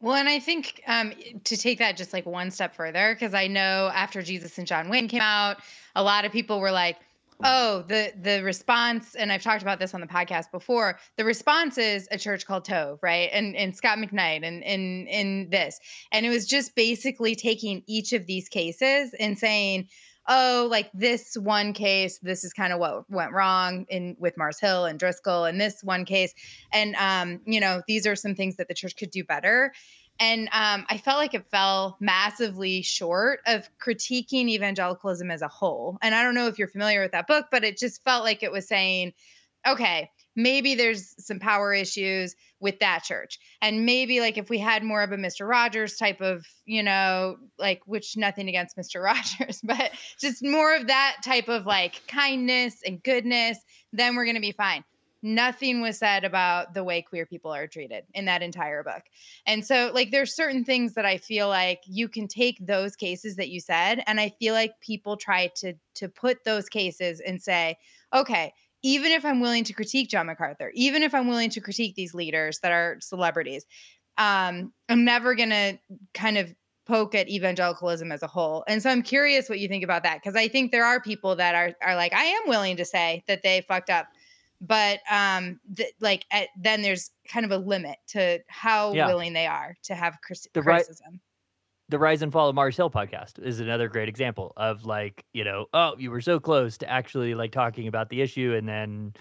Well, and I think um, to take that just like one step further, because I know after Jesus and John Wayne came out, a lot of people were like, oh, the the response, and I've talked about this on the podcast before, the response is a church called Tove, right? And and Scott McKnight and in in this. And it was just basically taking each of these cases and saying, oh, like this one case, this is kind of what went wrong in with Mars Hill and Driscoll in this one case. And, um, you know, these are some things that the church could do better. And um, I felt like it fell massively short of critiquing evangelicalism as a whole. And I don't know if you're familiar with that book, but it just felt like it was saying, okay, maybe there's some power issues with that church. And maybe like if we had more of a Mister Rogers type of, you know, like, which nothing against Mister Rogers, but just more of that type of like kindness and goodness, then we're going to be fine. Nothing was said about the way queer people are treated in that entire book. And so like, there's certain things that I feel like you can take those cases that you said. And I feel like people try to, to put those cases and say, okay, even if I'm willing to critique John MacArthur, even if I'm willing to critique these leaders that are celebrities, um, I'm never going to kind of poke at evangelicalism as a whole. And so I'm curious what you think about that, because I think there are people that are are like, I am willing to say that they fucked up, but um, th- like at, then there's kind of a limit to how yeah. willing they are to have cr- the criticism. Right- The Rise and Fall of Mars Hill podcast is another great example of like, you know, oh, you were so close to actually like talking about the issue and then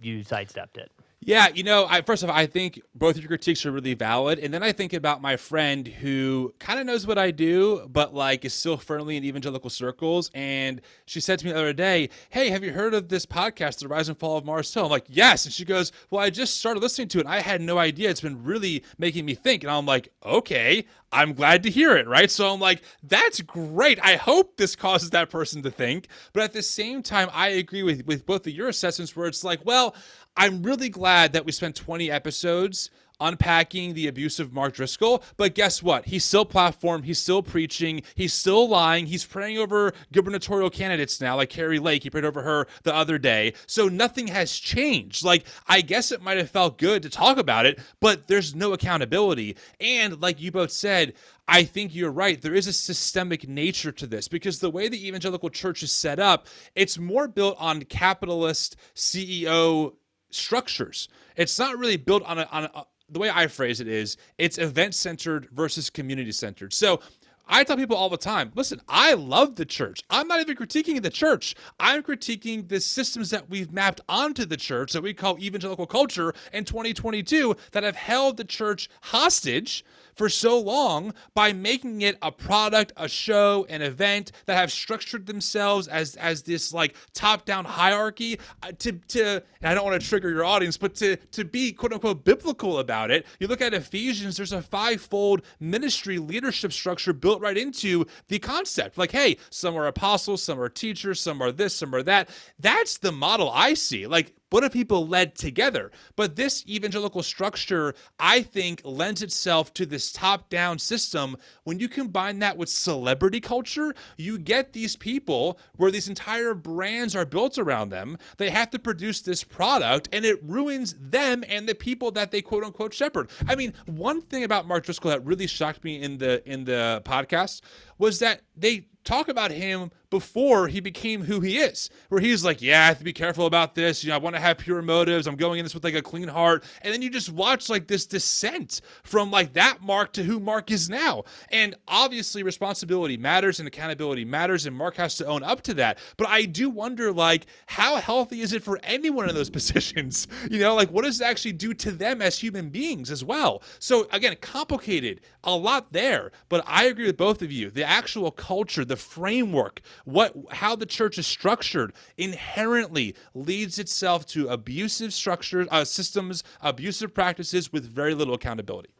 you sidestepped it. Yeah, you know, I, first of all, I think both of your critiques are really valid. And then I think about my friend who kind of knows what I do, but like is still firmly in evangelical circles. And she said to me the other day, hey, have you heard of this podcast, The Rise and Fall of Mars Hill? I'm like, yes. And she goes, well, I just started listening to it. I had no idea. It's been really making me think. And I'm like, okay, I'm glad to hear it, right? So I'm like, that's great. I hope this causes that person to think. But at the same time, I agree with, with both of your assessments where it's like, well, I'm really glad that we spent twenty episodes unpacking the abuse of Mark Driscoll, but guess what? He's still platformed, he's still preaching, he's still lying, he's praying over gubernatorial candidates now, like Carrie Lake, he prayed over her the other day. So nothing has changed. Like, I guess it might have felt good to talk about it, but there's no accountability. And like you both said, I think you're right. There is a systemic nature to this because the way the evangelical church is set up, it's more built on capitalist C E O structures. It's not really built on a, on a, the way I phrase it is, it's event-centered versus community-centered. So I tell people all the time, listen, I love the church. I'm not even critiquing the church. I'm critiquing the systems that we've mapped onto the church that we call evangelical culture in twenty twenty-two that have held the church hostage for so long by making it a product, a show, an event that have structured themselves as as this like top-down hierarchy uh, to, to, and I don't want to trigger your audience, but to, to be quote-unquote biblical about it. You look at Ephesians, there's a five-fold ministry leadership structure built right into the concept. Like, hey, some are apostles, some are teachers, some are this, some are that. That's the model I see. Like, what if people led together? But this evangelical structure, I think, lends itself to this top-down system. When you combine that with celebrity culture, you get these people where these entire brands are built around them. They have to produce this product, and it ruins them and the people that they quote-unquote shepherd. I mean, one thing about Mark Driscoll that really shocked me in the in the podcast was that they talk about him before he became who he is, where he's like, yeah, I have to be careful about this. You know, I want to have pure motives. I'm going in this with like a clean heart. And then you just watch like this descent from like that Mark to who Mark is now. And obviously responsibility matters and accountability matters. And Mark has to own up to that. But I do wonder, like, how healthy is it for anyone in those positions? You know, like what does it actually do to them as human beings as well? So again, complicated, a lot there, but I agree with both of you. The actual culture, the framework, What, how the church is structured inherently leads itself to abusive structures, uh, systems, abusive practices with very little accountability.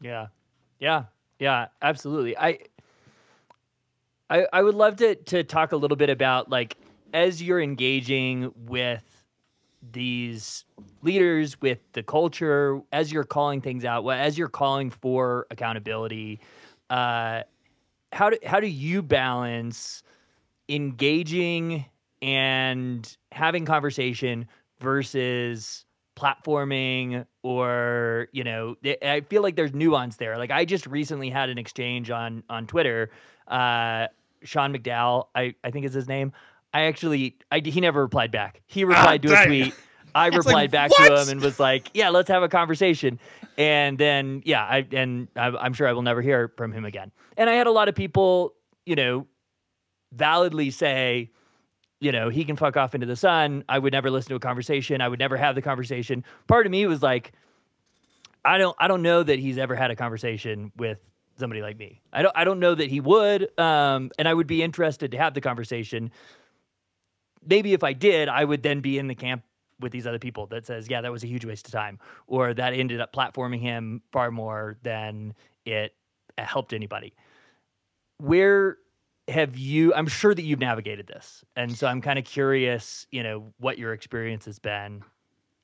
Yeah, yeah, yeah, absolutely. I, I, I would love to to talk a little bit about like as you're engaging with these leaders, with the culture, as you're calling things out, as you're calling for accountability. Uh, How do how do you balance engaging and having conversation versus platforming or, you know, I feel like there's nuance there. Like I just recently had an exchange on, on Twitter, uh, Sean McDowell, I, I think is his name. I actually, I, he never replied back. He replied oh, to dang. a tweet. I it's replied like, back what? to him and was like, yeah, let's have a conversation. And then, yeah, I, and I, I'm sure I will never hear from him again. And I had a lot of people, you know, validly say, you know, he can fuck off into the sun. I would never listen to a conversation. I would never have the conversation. Part of me was like, I don't, I don't know that he's ever had a conversation with somebody like me. I don't, I don't know that he would. Um, and I would be interested to have the conversation. Maybe if I did, I would then be in the camp with these other people that says, yeah, that was a huge waste of time, or that ended up platforming him far more than it helped anybody. Where have you, I'm sure that you've navigated this. And so I'm kind of curious, you know, what your experience has been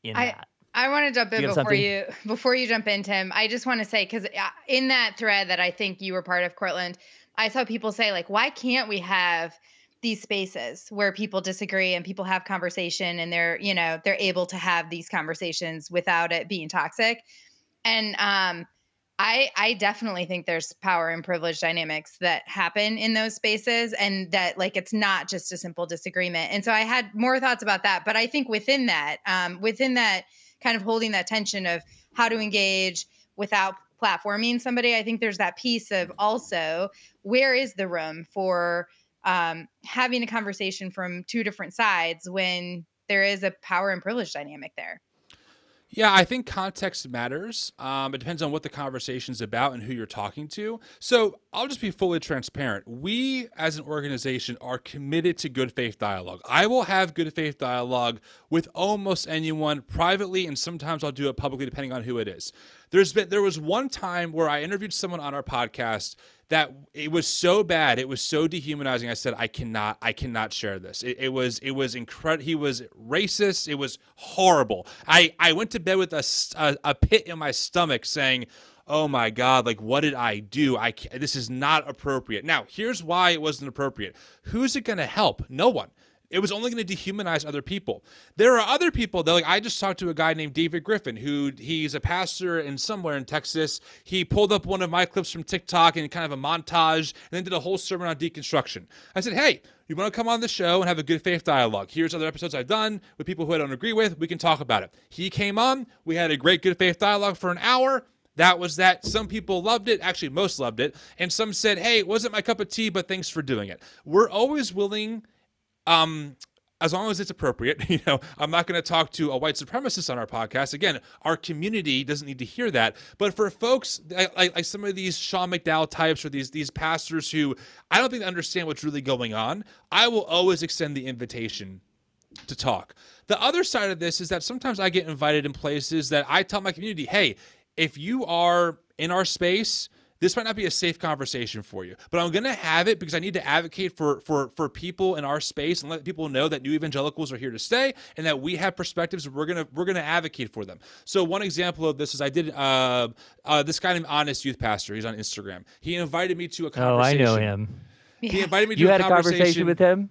in I, that. I want to jump in you before you, before you jump in, Tim. I just want to say, cause in that thread that I think you were part of, Cortland, I saw people say like, why can't we have these spaces where people disagree and people have conversation and they're, you know, they're able to have these conversations without it being toxic. And, um, I, I definitely think there's power and privilege dynamics that happen in those spaces, and that like, it's not just a simple disagreement. And so I had more thoughts about that, but I think within that, um, within that kind of holding that tension of how to engage without platforming somebody, I think there's that piece of also, where is the room for, um, having a conversation from two different sides when there is a power and privilege dynamic there. Yeah, I think context matters. Um, it depends on what the conversation's about and who you're talking to. So I'll just be fully transparent. We, as an organization, are committed to good faith dialogue. I will have good faith dialogue with almost anyone privately, and sometimes I'll do it publicly depending on who it is. There's been, there was one time where I interviewed someone on our podcast that it was so bad. It was so dehumanizing. I said, I cannot, I cannot share this. It, it was, it was incredible. He was racist. It was horrible. I, I went to bed with a, a, a pit in my stomach saying, oh my God, like, what did I do? I can't, this is not appropriate. Now, here's why it wasn't appropriate. Who's it going to help? No one. It was only going to dehumanize other people. There are other people though. Like I just talked to a guy named David Griffin, who he's a pastor in somewhere in Texas. He pulled up one of my clips from TikTok and kind of a montage, and then did a whole sermon on deconstruction. I said, hey, you want to come on the show and have a good faith dialogue? Here's other episodes I've done with people who I don't agree with. We can talk about it. He came on. We had a great good faith dialogue for an hour. That was that. Some people loved it. Actually, most loved it. And some said, hey, it wasn't my cup of tea, but thanks for doing it. We're always willing, Um, as long as it's appropriate. You know, I'm not going to talk to a white supremacist on our podcast. Again, our community doesn't need to hear that. But for folks like, like, like some of these Sean McDowell types or these these pastors who I don't think they understand what's really going on, I will always extend the invitation to talk. The other side of this is that sometimes I get invited in places that I tell my community, hey, if you are in our space, this might not be a safe conversation for you, but I'm going to have it because I need to advocate for, for, for people in our space and let people know that New Evangelicals are here to stay and that we have perspectives. And we're going to, we're going to advocate for them. So one example of this is I did, uh, uh, this guy named Honest Youth Pastor. He's on Instagram. He invited me to a conversation. Oh, I know him. He invited me to you a had conversation. a conversation with him?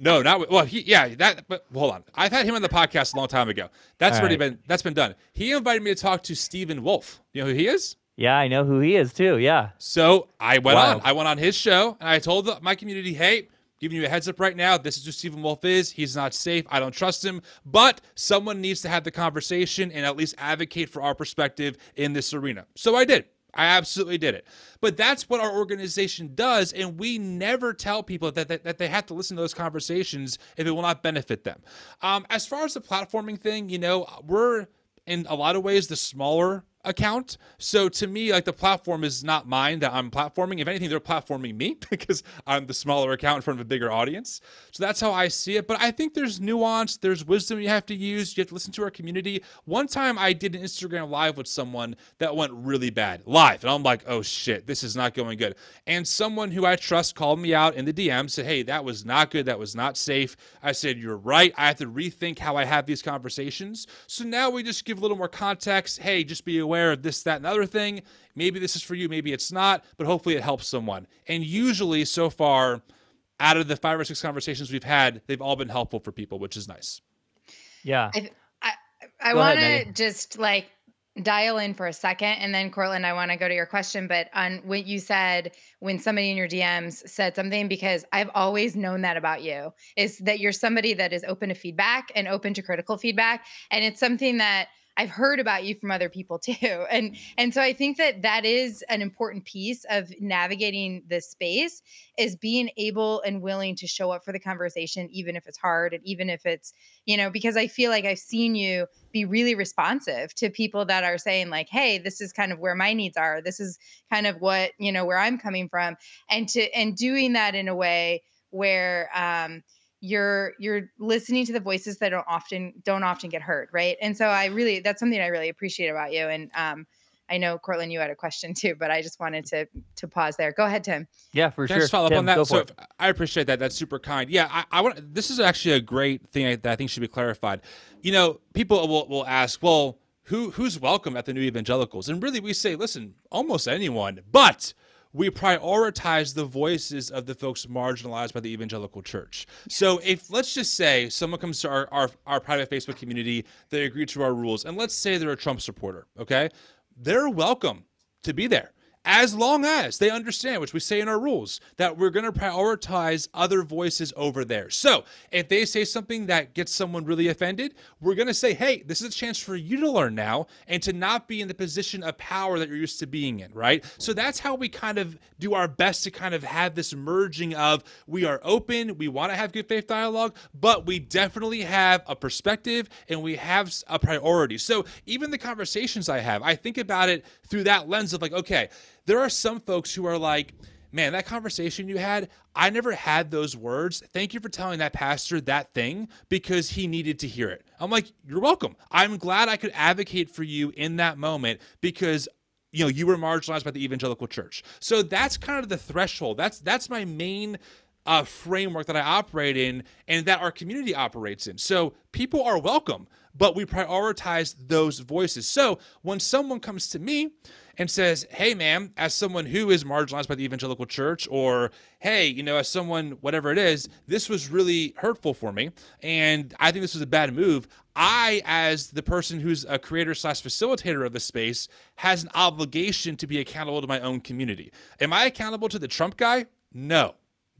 No, not with, well, he, yeah, that, but hold on. I've had him on the podcast a long time ago. That's All already right. been, that's been done. He invited me to talk to Stephen Wolfe. You know who he is? Yeah, I know who he is too, yeah. So I went wow. on. I went on his show, and I told the, my community, hey, giving you a heads up right now, this is who Stephen Wolfe is. He's not safe. I don't trust him. But someone needs to have the conversation and at least advocate for our perspective in this arena. So I did. I absolutely did it. But that's what our organization does, and we never tell people that, that, that they have to listen to those conversations if it will not benefit them. Um, as far as the platforming thing, you know, we're in a lot of ways the smaller account. So to me, like the platform is not mine that I'm platforming. If anything, they're platforming me because I'm the smaller account in front of a bigger audience. So that's how I see it. But I think there's nuance. There's wisdom you have to use. You have to listen to our community. One time I did an Instagram live with someone that went really bad live. And I'm like, oh shit, this is not going good. And someone who I trust called me out in the D M, said, hey, that was not good. That was not safe. I said, you're right. I have to rethink how I have these conversations. So now we just give a little more context. Hey, just be aware of this, that, and other thing. Maybe this is for you, maybe it's not, but hopefully it helps someone. And usually so far out of the five or six conversations we've had, they've all been helpful for people, which is nice. Yeah. I, I, I want to just like dial in for a second. And then Cortland, I want to go to your question, but on what you said when somebody in your D Ms said something, because I've always known that about you, is that you're somebody that is open to feedback and open to critical feedback. And it's something that I've heard about you from other people too. And, and so I think that that is an important piece of navigating this space, is being able and willing to show up for the conversation, even if it's hard. And even if it's, you know, because I feel like I've seen you be really responsive to people that are saying like, hey, this is kind of where my needs are. This is kind of what, you know, where I'm coming from, and to, and doing that in a way where, um, you're, you're listening to the voices that don't often, don't often get heard. Right. And so I really, that's something I really appreciate about you. And, um, I know Cortland, you had a question too, but I just wanted to, to pause there. Go ahead, Tim. Yeah, for Can sure. Just follow up Tim, on that. So I appreciate that. That's super kind. Yeah. I, I want, this is actually a great thing that I think should be clarified. You know, people will, will ask, well, who, who's welcome at the New Evangelicals? And really we say, listen, almost anyone, but we prioritize the voices of the folks marginalized by the evangelical church. Yes. So if, let's just say someone comes to our, our, our private Facebook community, they agree to our rules, and let's say they're a Trump supporter, okay? They're welcome to be there, as long as they understand, which we say in our rules, that we're going to prioritize other voices over there. So if they say something that gets someone really offended, we're going to say, hey, this is a chance for you to learn now and to not be in the position of power that you're used to being in, right? So that's how we kind of do our best to kind of have this merging of, we are open, we want to have good faith dialogue, but we definitely have a perspective and we have a priority. So even the conversations I have, I think about it through that lens of like, okay, there are some folks who are like, man, that conversation you had, I never had those words. Thank you for telling that pastor that thing because he needed to hear it. I'm like, you're welcome. I'm glad I could advocate for you in that moment because, you know, you were marginalized by the evangelical church. So that's kind of the threshold. That's that's my main uh, framework that I operate in and that our community operates in. So people are welcome, but we prioritize those voices. So when someone comes to me and says, hey, ma'am, as someone who is marginalized by the evangelical church, or hey, you know, as someone, whatever it is, this was really hurtful for me, and I think this was a bad move, I, as the person who's a creator slash facilitator of the space, has an obligation to be accountable to my own community. Am I accountable to the Trump guy? No,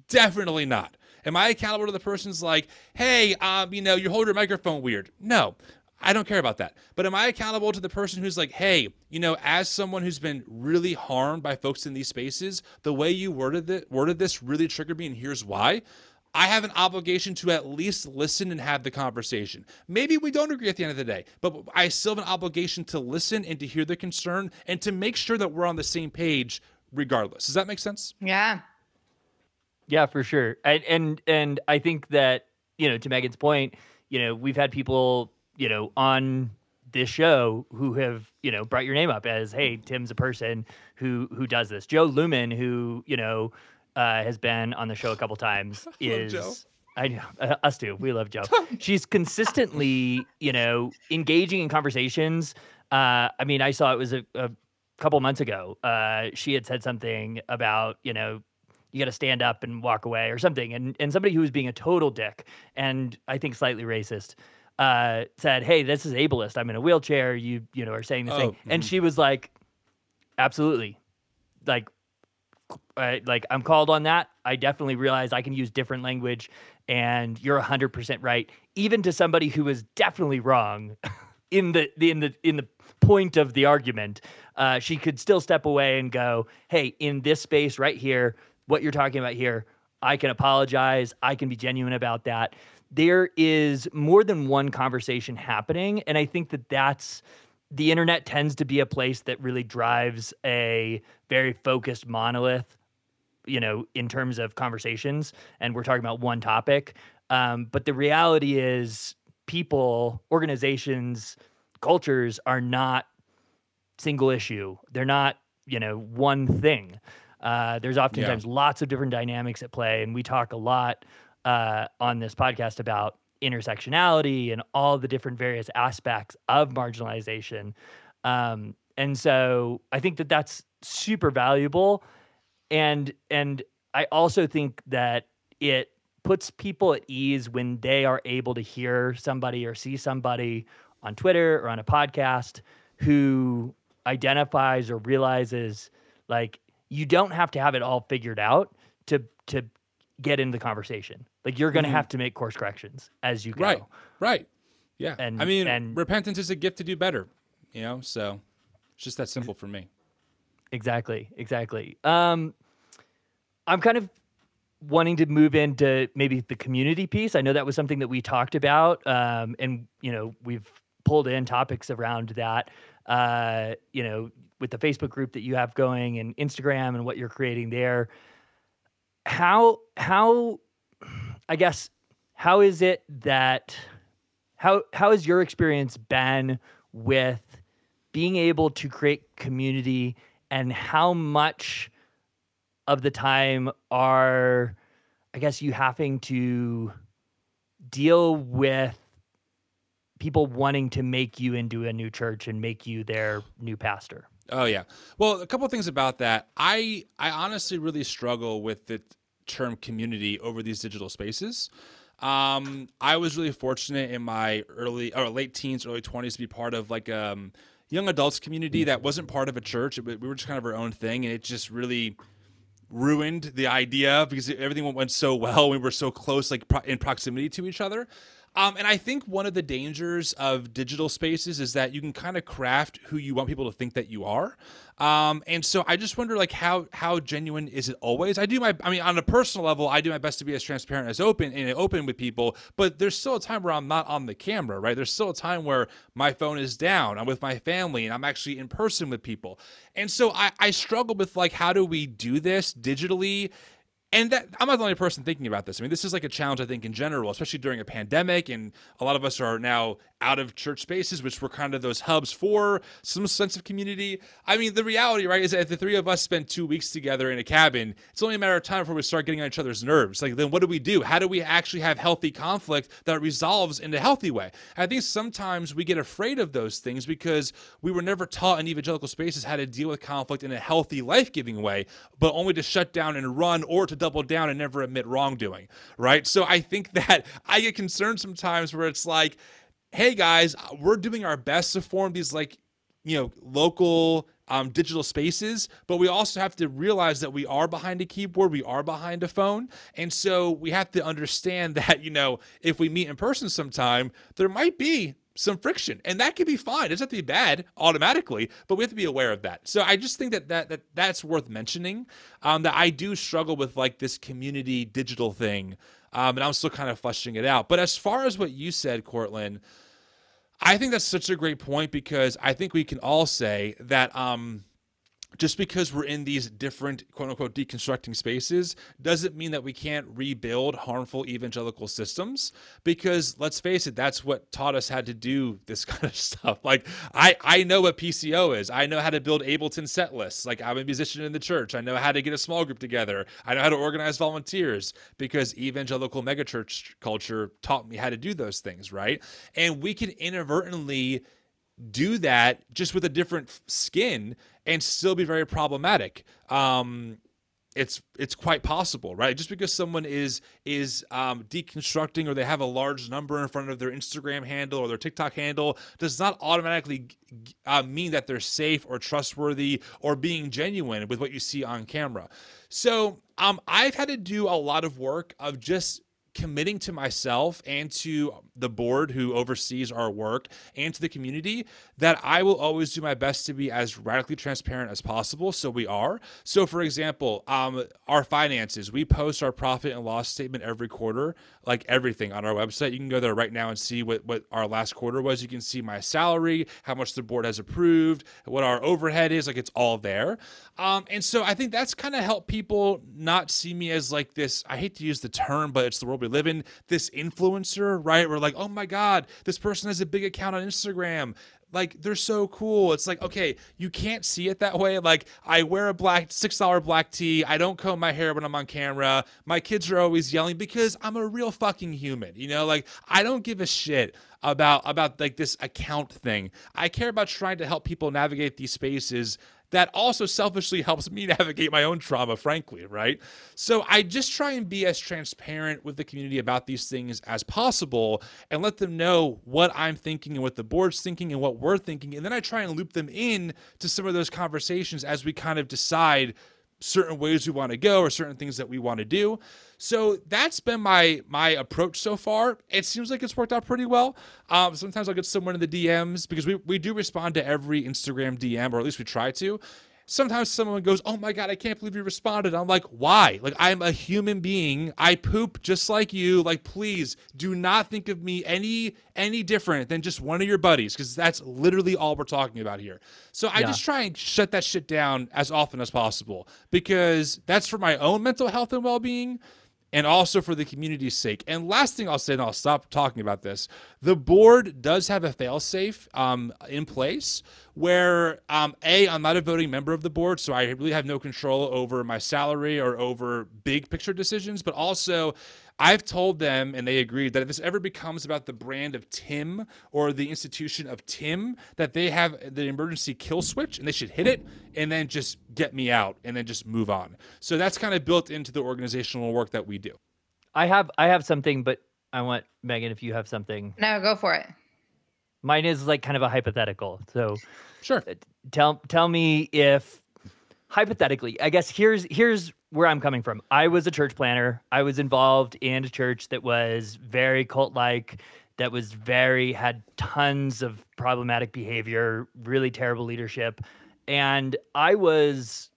definitely not. Am I accountable to the person's like, hey, um, you know, you hold your microphone weird? No, I don't care about that. But am I accountable to the person who's like, hey, you know, as someone who's been really harmed by folks in these spaces, the way you worded it, worded this really triggered me, and here's why. I have an obligation to at least listen and have the conversation. Maybe we don't agree at the end of the day, but I still have an obligation to listen and to hear the concern and to make sure that we're on the same page regardless. Does that make sense? Yeah. Yeah, for sure. And, and, and I think that, you know, to Megan's point, you know, we've had people, you know, on this show who have, you know, brought your name up as, hey, Tim's a person who, who does this. Joe Lumen, who, you know, uh, has been on the show a couple times, is, Joe. I know, uh, us too. We love Joe. She's consistently, you know, engaging in conversations. Uh, I mean, I saw it was a, a couple months ago. Uh, she had said something about, you know, you got to stand up and walk away or something. And and somebody who was being a total dick and I think slightly racist uh, said, hey, this is ableist. I'm in a wheelchair. You, you know, are saying this oh, thing. Mm-hmm. And she was like, absolutely. Like, I, like I'm called on that. I definitely realize I can use different language and you're a hundred percent right. Even to somebody who is definitely wrong in the, the, in the, in the point of the argument, uh, she could still step away and go, hey, in this space right here, what you're talking about here, I can apologize. I can be genuine about that. There is more than one conversation happening. And I think that that's, the internet tends to be a place that really drives a very focused monolith, you know, in terms of conversations. And we're talking about one topic. Um, but the reality is people, organizations, cultures are not single issue. They're not, you know, one thing. Uh, there's oftentimes yeah. lots of different dynamics at play, and we talk a lot uh, on this podcast about intersectionality and all the different various aspects of marginalization. Um, and so I think that that's super valuable. And and I also think that it puts people at ease when they are able to hear somebody or see somebody on Twitter or on a podcast who identifies or realizes, like, you don't have to have it all figured out to to get into the conversation. Like, you're going to mm. have to make course corrections as you go. Right, right. Yeah. And, I mean, and, repentance is a gift to do better, you know? So it's just that simple for me. Exactly, exactly. Um, I'm kind of wanting to move into maybe the community piece. I know that was something that we talked about, um, and, you know, we've pulled in topics around that, uh, you know, with the Facebook group that you have going and Instagram and what you're creating there. How, how, I guess, how is it that, how, how has your experience been with being able to create community, and how much of the time are, I guess, you having to deal with people wanting to make you into a new church and make you their new pastor? Oh, yeah. Well, a couple of things about that. I, I honestly really struggle with the term community over these digital spaces. Um, I was really fortunate in my early or late teens, early twenties to be part of like a um, young adults community that wasn't part of a church. It, we were just kind of our own thing, and it just really ruined the idea because everything went so well. We were so close, like pro- in proximity to each other. Um, and I think one of the dangers of digital spaces is that you can kind of craft who you want people to think that you are. Um, and so I just wonder, like, how how genuine is it always? I do my, I mean, on a personal level, I do my best to be as transparent as open and open with people, but there's still a time where I'm not on the camera, right? There's still a time where my phone is down, I'm with my family, and I'm actually in person with people. And so I, I struggle with, like, how do we do this digitally? And that, I'm not the only person thinking about this. I mean, this is like a challenge, I think, in general, especially during a pandemic. And a lot of us are now out of church spaces, which were kind of those hubs for some sense of community. I mean, the reality, right, is that if the three of us spend two weeks together in a cabin, it's only a matter of time before we start getting on each other's nerves. Like, then what do we do? How do we actually have healthy conflict that resolves in a healthy way? And I think sometimes we get afraid of those things because we were never taught in evangelical spaces how to deal with conflict in a healthy, life-giving way, but only to shut down and run or to double down and never admit wrongdoing, right? So I think that I get concerned sometimes where it's like, hey guys, we're doing our best to form these, like, you know, local um, digital spaces, but we also have to realize that we are behind a keyboard, we are behind a phone. And so we have to understand that, you know, if we meet in person sometime, there might be some friction, and that could be fine. It doesn't have to be bad automatically, but we have to be aware of that. So I just think that that, that that's worth mentioning, um, that I do struggle with, like, this community digital thing, um, and I'm still kind of fleshing it out. But as far as what you said, Cortland, I think that's such a great point, because I think we can all say that um, just because we're in these different, quote unquote, deconstructing spaces doesn't mean that we can't rebuild harmful evangelical systems, because let's face it, that's what taught us how to do this kind of stuff. Like, I, I know what P C O is. I know how to build Ableton set lists. Like, I'm a musician in the church. I know how to get a small group together. I know how to organize volunteers, because evangelical megachurch culture taught me how to do those things, right? And we can inadvertently do that just with a different skin and still be very problematic. Um, it's it's quite possible, right? Just because someone is is um, deconstructing, or they have a large number in front of their Instagram handle or their TikTok handle, does not automatically uh, mean that they're safe or trustworthy or being genuine with what you see on camera. So um, I've had to do a lot of work of just committing to myself and to the board who oversees our work and to the community that I will always do my best to be as radically transparent as possible. So we are. So for example, um, our finances, we post our profit and loss statement every quarter, like everything on our website. You can go there right now and see what, what our last quarter was. You can see my salary, how much the board has approved, what our overhead is, like, it's all there. Um, and so I think that's kind of helped people not see me as like this, I hate to use the term, but it's the world we live in, this influencer, right? We're like, oh my God, this person has a big account on Instagram. Like, they're so cool. It's like, okay, you can't see it that way. Like, I wear a black six dollar black tee. I don't comb my hair when I'm on camera. My kids are always yelling because I'm a real fucking human. You know, like, I don't give a shit about about like this account thing. I care about trying to help people navigate these spaces. That also selfishly helps me navigate my own trauma, frankly, right? So I just try and be as transparent with the community about these things as possible and let them know what I'm thinking and what the board's thinking and what we're thinking. And then I try and loop them in to some of those conversations as we kind of decide certain ways we want to go or certain things that we want to do. So that's been my my approach so far. It seems like it's worked out pretty well. Um, sometimes I'll get someone in the D Ms because we, we do respond to every Instagram D M, or at least we try to. Sometimes someone goes, oh my God, I can't believe you responded. I'm like, why? Like, I'm a human being. I poop just like you. Like, please do not think of me any any different than just one of your buddies, because that's literally all we're talking about here. So I yeah. just try and shut that shit down as often as possible, because that's for my own mental health and well-being, and also for the community's sake. And last thing I'll say, and I'll stop talking about this, the board does have a fail-safe um, in place where, um, A, I'm not a voting member of the board, so I really have no control over my salary or over big picture decisions, but also I've told them, and they agreed, that if this ever becomes about the brand of Tim or the institution of Tim, that they have the emergency kill switch and they should hit it and then just get me out and then just move on. So that's kind of built into the organizational work that we do. I have I have something, but I want, Megan, if you have something. No, go for it. Mine is like kind of a hypothetical. So sure. Tell tell me if, hypothetically, I guess here's here's where I'm coming from. I was a church planner. I was involved in a church that was very cult-like, that was very, had tons of problematic behavior, really terrible leadership. And I was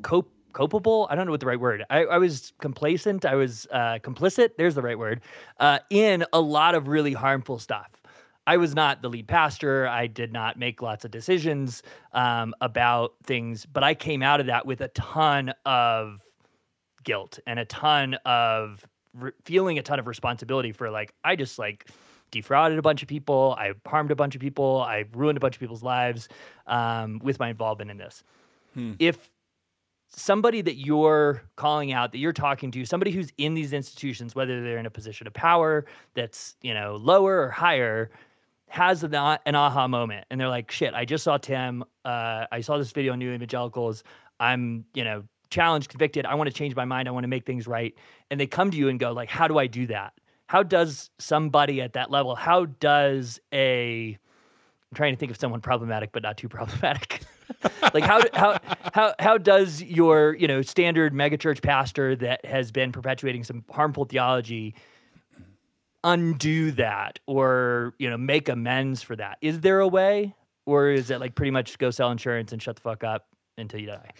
cop culpable. I don't know what the right word. I, I was complacent. I was uh, complicit. There's the right word, uh, in a lot of really harmful stuff. I was not the lead pastor. I did not make lots of decisions um, about things, but I came out of that with a ton of guilt and a ton of re- feeling a ton of responsibility for, like, I just like defrauded a bunch of people. I harmed a bunch of people. I ruined a bunch of people's lives um, with my involvement in this. Hmm. If somebody that you're calling out, that you're talking to, somebody who's in these institutions, whether they're in a position of power that's, you know, lower or higher, has an, an aha moment, and they're like, shit, I just saw Tim, uh, I saw this video on New Evangelicals, I'm, you know, challenged, convicted, I want to change my mind, I want to make things right, and they come to you and go, like, how do I do that? How does somebody at that level, how does a, I'm trying to think of someone problematic, but not too problematic, like how, how, how, how does your, you know, standard megachurch pastor that has been perpetuating some harmful theology undo that, or, you know, make amends for that? Is there a way, or is it like pretty much go sell insurance and shut the fuck up until you die?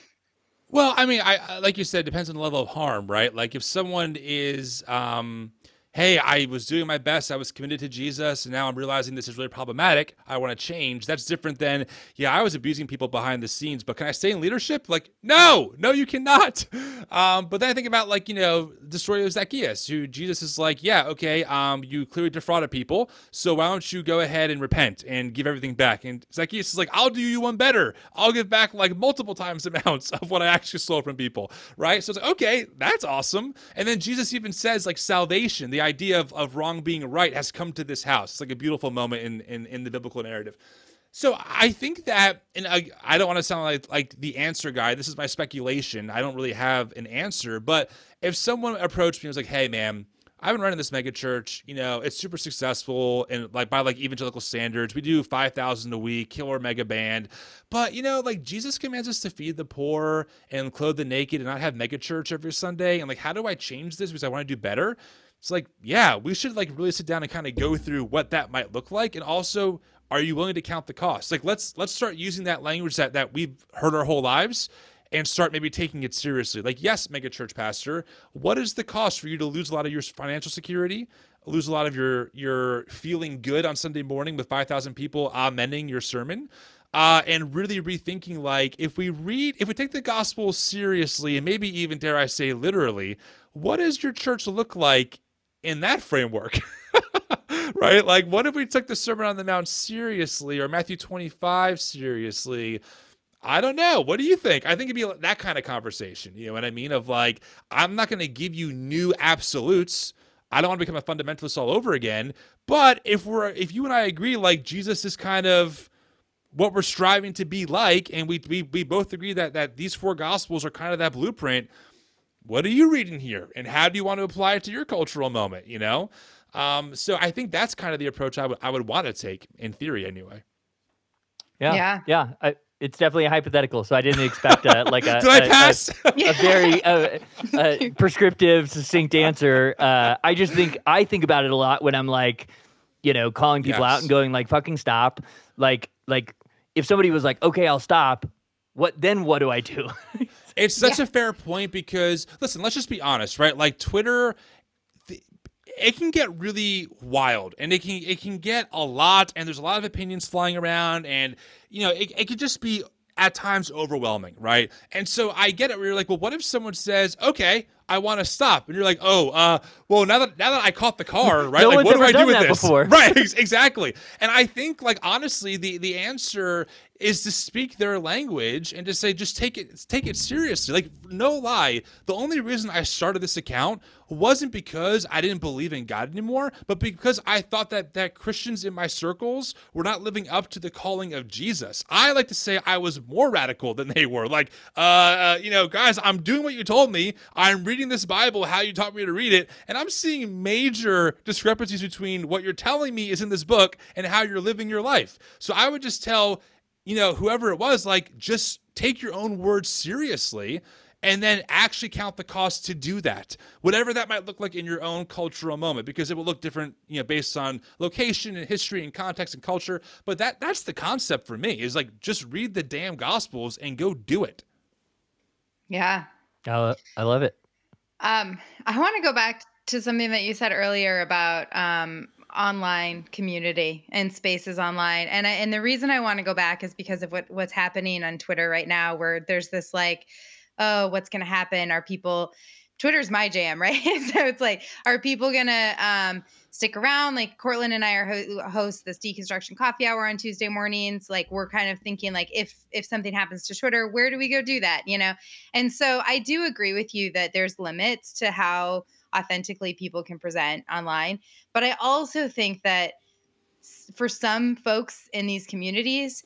Well, I mean, I, like you said, it depends on the level of harm, right? Like if someone is, um, hey, I was doing my best, I was committed to Jesus, and now I'm realizing this is really problematic, I want to change. That's different than, yeah, I was abusing people behind the scenes, but can I stay in leadership? Like, no, no, you cannot. Um, but then I think about, like, you know, the story of Zacchaeus, who Jesus is like, yeah, okay, um, you clearly defrauded people, so why don't you go ahead and repent and give everything back? And Zacchaeus is like, I'll do you one better. I'll give back like multiple times the amounts of what I actually stole from people, right? So it's like, okay, that's awesome. And then Jesus even says, like, salvation, the idea of, of wrong being right, has come to this house. It's like a beautiful moment in in, in the biblical narrative. So I think that, and I, I don't want to sound like, like the answer guy. This is my speculation. I don't really have an answer. But if someone approached me and was like, hey, man, I've been running this mega church. You know, it's super successful, and like by like evangelical standards, we do five thousand a week, killer mega band. But, you know, like Jesus commands us to feed the poor and clothe the naked and not have mega church every Sunday. And like, how do I change this? Because I want to do better. It's like, yeah, we should like really sit down and kind of go through what that might look like. And also, are you willing to count the cost? Like, let's let's start using that language that that we've heard our whole lives and start maybe taking it seriously. Like, yes, mega church pastor, what is the cost for you to lose a lot of your financial security, lose a lot of your your feeling good on Sunday morning with five thousand people amending your sermon? Uh, and really rethinking, like, if we read, if we take the gospel seriously and maybe even, dare I say, literally, what does your church look like in that framework? Right? Like, what if we took the Sermon on the Mount seriously, or Matthew twenty-five seriously? I don't know. What do you think? I think it'd be that kind of conversation. You know what I mean? Of like, I'm not going to give you new absolutes. I don't want to become a fundamentalist all over again. But if we're, if you and I agree, like, Jesus is kind of what we're striving to be like, and we we we both agree that that these four gospels are kind of that blueprint. What are you reading here, and how do you want to apply it to your cultural moment? You know, um, so I think that's kind of the approach I would I would want to take in theory, anyway. Yeah, yeah, yeah. I, it's definitely a hypothetical, so I didn't expect a, like a, Did I a, pass? a, a very a, a prescriptive, succinct answer. Uh, I just think I think about it a lot when I'm like, you know, calling people yes. out and going like, "Fucking stop!" Like, like if somebody was like, "Okay, I'll stop," what then? What do I do? It's such yeah. a fair point because, listen, let's just be honest, right? Like Twitter, th- it can get really wild and it can it can get a lot, and there's a lot of opinions flying around, and, you know, it, it could just be at times overwhelming, right? And so I get it where you're like, well, what if someone says, okay, I want to stop? And you're like, oh, uh, well, now that now that I caught the car, right? no like, what do I do with this? Before. Right, exactly. And I think, like, honestly, the the answer is to speak their language and to say, just take it take it seriously. Like, no lie, the only reason I started this account wasn't because I didn't believe in God anymore, but because I thought that that Christians in my circles were not living up to the calling of Jesus. I like to say I was more radical than they were. Like, uh, uh, you know, guys, I'm doing what you told me. I'm reading this Bible how you taught me to read it, and I'm seeing major discrepancies between what you're telling me is in this book and how you're living your life. So I would just tell, you know, whoever it was, like, just take your own words seriously and then actually count the cost to do that, whatever that might look like in your own cultural moment, because it will look different, you know, based on location and history and context and culture. But that that's the concept for me, is like, just read the damn Gospels and go do it. Yeah. I, lo- I love it. Um, I want to go back to something that you said earlier about um, online community and spaces online. And I, and the reason I want to go back is because of what, what's happening on Twitter right now, where there's this like, oh, what's going to happen? Are people, Twitter's my jam, right? So it's like, are people going to um, stick around? Like Cortland and I are ho- host this deconstruction coffee hour on Tuesday mornings. Like we're kind of thinking like, if, if something happens to Twitter, where do we go do that? You know? And so I do agree with you that there's limits to how authentically people can present online. But I also think that for some folks in these communities,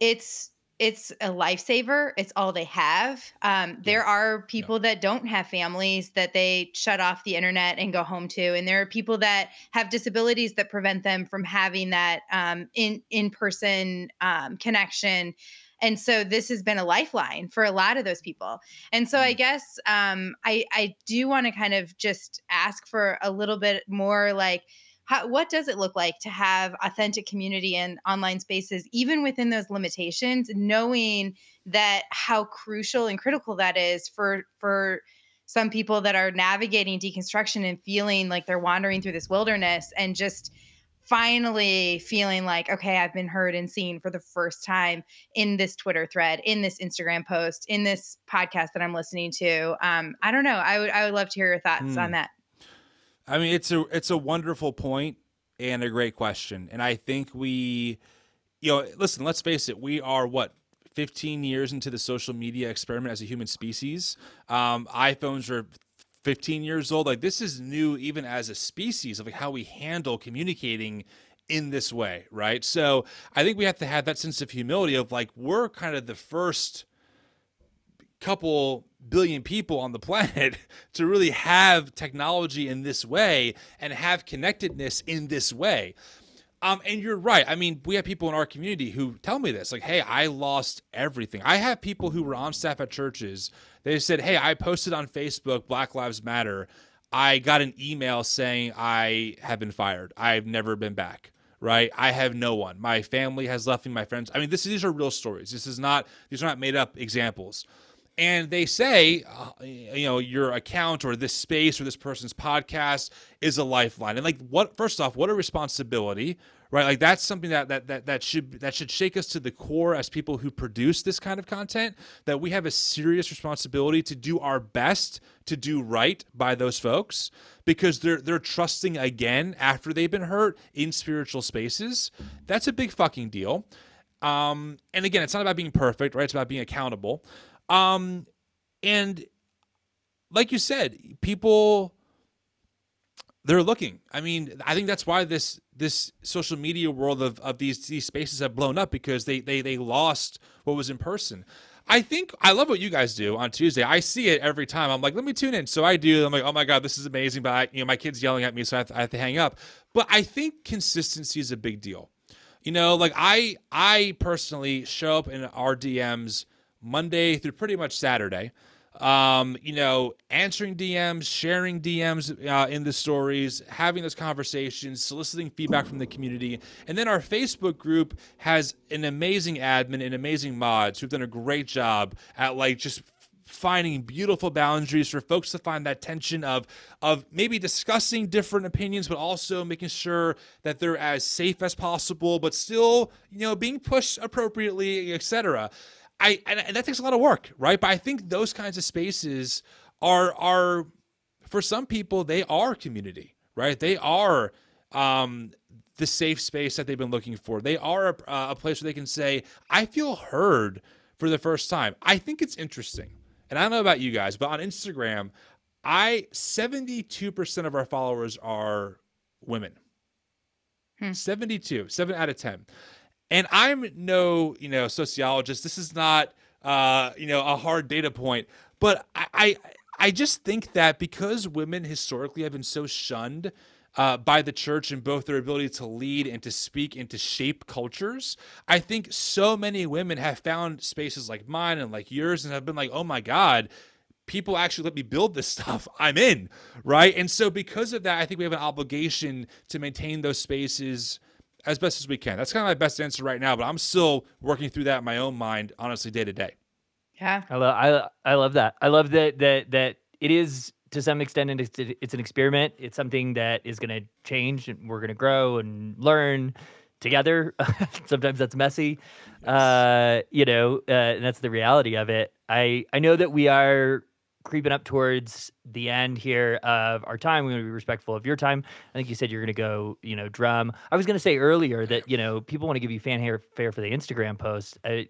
it's, It's a lifesaver. It's all they have. Um, there are people yeah. that don't have families, that they shut off the internet and go home to. And there are people that have disabilities that prevent them from having that um, in, in-person um, connection. And so this has been a lifeline for a lot of those people. And so I guess um, I, I do want to kind of just ask for a little bit more like, How, what does it look like to have authentic community in online spaces, even within those limitations, knowing that how crucial and critical that is for for some people that are navigating deconstruction and feeling like they're wandering through this wilderness and just finally feeling like, okay, I've been heard and seen for the first time in this Twitter thread, in this Instagram post, in this podcast that I'm listening to. Um, I don't know. I would I would love to hear your thoughts mm. on that. I mean, it's a it's a wonderful point and a great question. And I think we, you know, listen, let's face it. We are, what, fifteen years into the social media experiment as a human species. Um, iPhones are fifteen years old. Like, this is new even as a species of like how we handle communicating in this way, right? So I think we have to have that sense of humility of like, we're kind of the first couple billion people on the planet to really have technology in this way and have connectedness in this way. Um, and you're right. I mean, we have people in our community who tell me this, like, hey, I lost everything. I have people who were on staff at churches. They said, hey, I posted on Facebook, Black Lives Matter. I got an email saying I have been fired. I've never been back. Right? I have no one. My family has left me, my friends. I mean, this, these are real stories. This is not, these are not made up examples. And they say, uh, you know, your account or this space or this person's podcast is a lifeline. And like, what? First off, what a responsibility, right? Like, that's something that that that that should that should shake us to the core as people who produce this kind of content. That we have a serious responsibility to do our best to do right by those folks, because they're they're trusting again after they've been hurt in spiritual spaces. That's a big fucking deal. Um, and again, it's not about being perfect, right? It's about being accountable. Um, and like you said, people, they're looking. I mean, I think that's why this this social media world of, of these these spaces have blown up, because they they they lost what was in person. I think I love what you guys do on Tuesday. I see it every time. I'm like, let me tune in. So I do. I'm like, oh my God, this is amazing. But I, you know, my kid's yelling at me, so I have to, I have to hang up. But I think consistency is a big deal. You know, like I I personally show up in our D Ms Monday through pretty much Saturday. Um, you know, answering D Ms, sharing D Ms uh, in the stories, having those conversations, soliciting feedback from the community. And then our Facebook group has an amazing admin and amazing mods who've done a great job at like just finding beautiful boundaries for folks to find that tension of of maybe discussing different opinions, but also making sure that they're as safe as possible, but still, you know, being pushed appropriately, et cetera. I, and that takes a lot of work, right? But I think those kinds of spaces are, are for some people, they are community, right? They are um, the safe space that they've been looking for. They are a, a place where they can say, I feel heard for the first time. I think it's interesting. And I don't know about you guys, but on Instagram, I seventy-two percent of our followers are women. Hmm. seventy-two, seven out of ten. And I'm no, you know, sociologist. This is not, uh, you know, a hard data point. But I, I, I just think that because women historically have been so shunned uh, by the church in both their ability to lead and to speak and to shape cultures, I think so many women have found spaces like mine and like yours and have been like, oh my God, people actually let me build this stuff. I'm in, right? And so because of that, I think we have an obligation to maintain those spaces as best as we can. That's kind of my best answer right now, but I'm still working through that in my own mind, honestly, day to day. Yeah. I love, I, I love that. I love that, that, that it is to some extent, and it's, it's an experiment. It's something that is going to change, and we're going to grow and learn together. Sometimes that's messy. Yes. Uh, you know, uh, and that's the reality of it. I, I know that we are creeping up towards the end here of our time. We're going to be respectful of your time. I think you said you're going to go, you know, drum. I was going to say earlier that, you know, people want to give you fanfare for the Instagram post. I,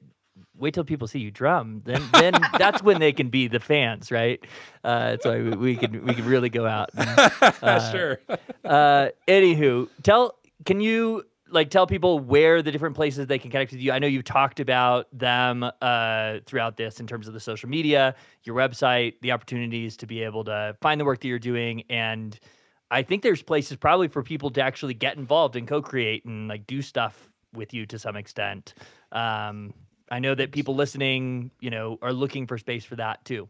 wait till people see you drum. Then then that's when they can be the fans, right? Uh, so we, we can we can really go out. And, uh, sure. uh, anywho, tell, can you, like, tell people where the different places they can connect with you? I know you've talked about them uh, throughout this in terms of the social media, your website, the opportunities to be able to find the work that you're doing. And I think there's places probably for people to actually get involved and co-create and like do stuff with you to some extent. Um, I know that people listening, you know, are looking for space for that too.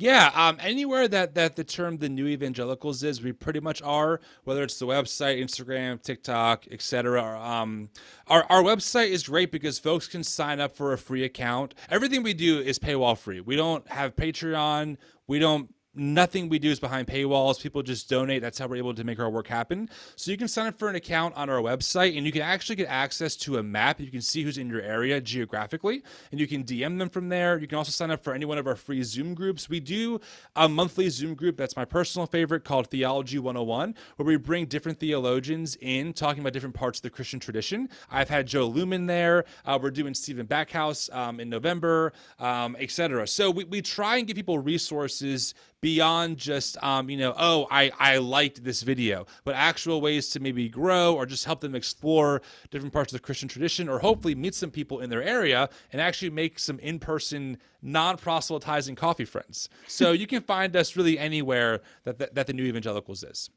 Yeah, um, anywhere that that the term the New Evangelicals is, we pretty much are, whether it's the website, Instagram, TikTok, et cetera. Um, our, our website is great because folks can sign up for a free account. Everything we do is paywall free. We don't have Patreon. We don't. Nothing we do is behind paywalls. People just donate. That's how we're able to make our work happen. So you can sign up for an account on our website, and you can actually get access to a map. You can see who's in your area geographically, and you can D M them from there. You can also sign up for any one of our free Zoom groups. We do a monthly Zoom group that's my personal favorite called Theology one oh one, where we bring different theologians in talking about different parts of the Christian tradition. I've had Joe Lumen there. Uh, we're doing Stephen Backhouse um, in November, um, et cetera. So we, we try and give people resources beyond just, um, you know, oh, I, I liked this video, but actual ways to maybe grow or just help them explore different parts of the Christian tradition, or hopefully meet some people in their area and actually make some in-person, non-proselytizing coffee friends. So you can find us really anywhere that, that, that the New Evangelicals is.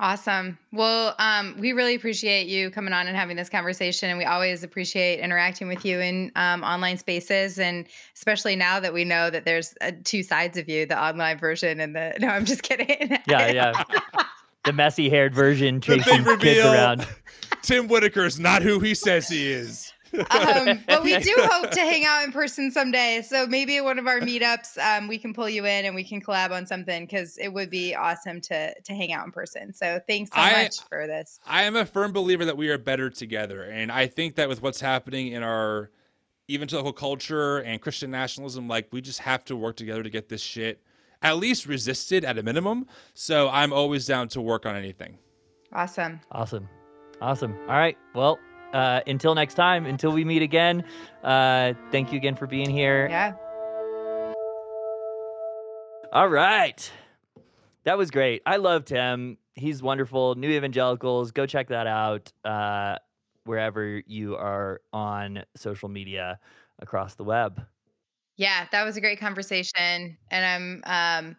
Awesome. Well, um, we really appreciate you coming on and having this conversation. And we always appreciate interacting with you in um, online spaces. And especially now that we know that there's uh, two sides of you, the online version and the, no, I'm just kidding. Yeah, yeah. The messy haired version chasing kids around. Tim Whitaker is not who he says he is. um, but we do hope to hang out in person someday. So maybe at one of our meetups, um, we can pull you in and we can collab on something, because it would be awesome to to hang out in person. So thanks so I, much for this. I am a firm believer that we are better together. And I think that with what's happening in our evangelical culture and Christian nationalism, like, we just have to work together to get this shit at least resisted at a minimum. So I'm always down to work on anything. Awesome. Awesome. Awesome. All right. Well, Uh, until next time, until we meet again, uh, thank you again for being here. Yeah. All right. That was great. I loved him. He's wonderful. New Evangelicals. Go check that out uh, wherever you are on social media across the web. Yeah, that was a great conversation. And I'm um,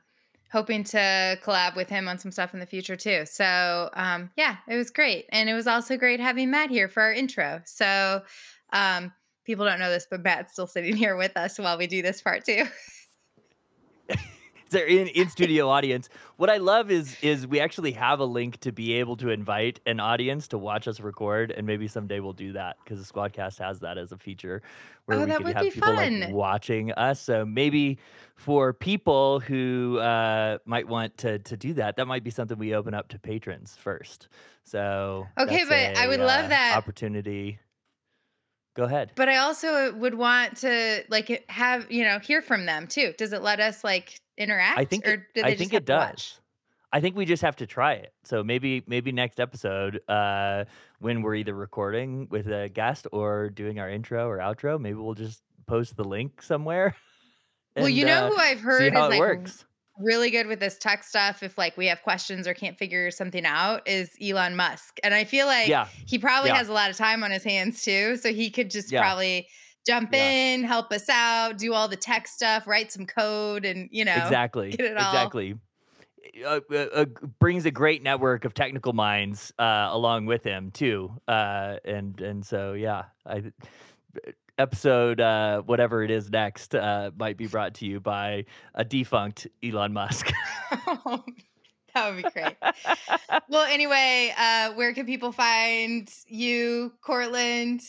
hoping to collab with him on some stuff in the future too. So um, yeah, it was great. And it was also great having Matt here for our intro. So um, people don't know this, but Matt's still sitting here with us while we do this part too. They're in, in studio audience. What I love is is we actually have a link to be able to invite an audience to watch us record, and maybe someday we'll do that because the Squadcast has that as a feature where oh, we can have people like, watching us. So maybe for people who uh, might want to to do that, that might be something we open up to patrons first. So okay, but a, I would uh, love that opportunity. Go ahead. But I also would want to like have you know hear from them too. Does it let us like interact? I think. Or do they I just think it does. Watch? I think we just have to try it. So maybe maybe next episode, uh, when we're either recording with a guest or doing our intro or outro, maybe we'll just post the link somewhere. And, well, you know uh, who I've heard is like works. really good with this tech stuff. If like we have questions or can't figure something out, is Elon Musk, and I feel like yeah. he probably yeah. has a lot of time on his hands too, so he could just yeah. probably. Jump yeah. in, help us out, do all the tech stuff, write some code, and, you know, exactly. get it all. Exactly. Uh, uh, uh, brings a great network of technical minds uh, along with him, too. Uh, and and so, yeah, I, episode uh, whatever it is next uh, might be brought to you by a defunct Elon Musk. That would be great. Well, anyway, uh, where can people find you, Cortland?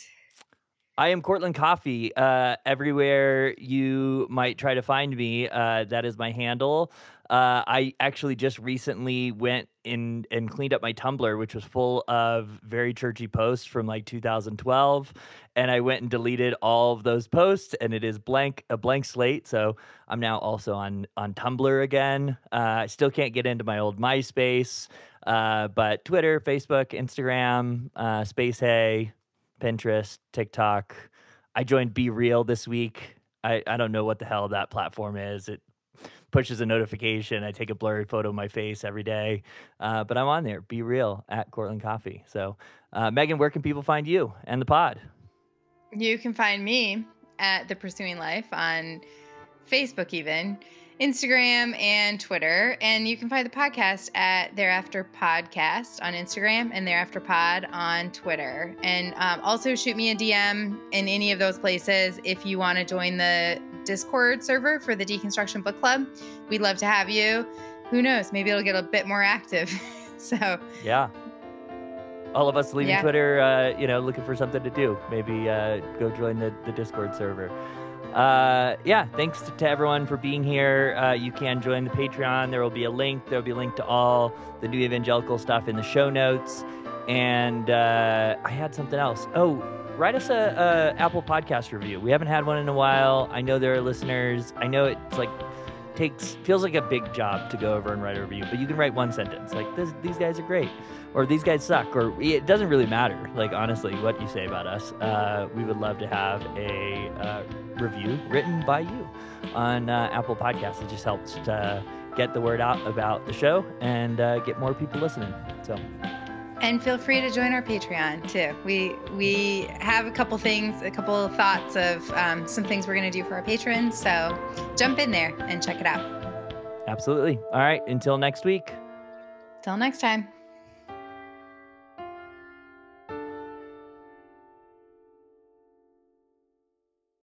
I am Cortland Coffee. Uh, everywhere you might try to find me, uh, that is my handle. Uh, I actually just recently went in and cleaned up my Tumblr, which was full of very churchy posts from like two thousand twelve. And I went and deleted all of those posts, and it is blank a blank slate. So I'm now also on, on Tumblr again. Uh, I still can't get into my old MySpace, uh, but Twitter, Facebook, Instagram, uh, Space Hey, Pinterest, TikTok. I joined Be Real this week. I, I don't know what the hell that platform is. It pushes a notification. I take a blurry photo of my face every day. Uh, but I'm on there. Be Real at Cortland Coffee. So, uh, Megan, where can people find you and the pod? You can find me at The Pursuing Life on Facebook even, Instagram and Twitter. And you can find the podcast at Thereafter Podcast on Instagram and Thereafter Pod on Twitter. And um, also shoot me a D M in any of those places if you want to join the Discord server for the Deconstruction Book Club. We'd love to have you. Who knows? Maybe it'll get a bit more active. So yeah. All of us leaving yeah. Twitter, uh, you know, looking for something to do. Maybe uh, go join the, the Discord server. Uh, yeah, thanks to, to everyone for being here. Uh, you can join the Patreon. There will be a link. There will be a link to all the New Evangelical stuff in the show notes. And uh, I had something else. Oh, write us a, a Apple Podcast review. We haven't had one in a while. I know there are listeners. I know it's like takes feels like a big job to go over and write a review, but you can write one sentence like this, these guys are great, or these guys suck, or it doesn't really matter. Like honestly, what you say about us, uh, we would love to have a uh, review written by you on uh, Apple Podcasts. It just helps to uh, get the word out about the show and uh, get more people listening. So, and feel free to join our Patreon too. We we have a couple things, a couple of thoughts of um, some things we're going to do for our patrons. So jump in there and check it out. Absolutely. All right. Until next week. Till next time.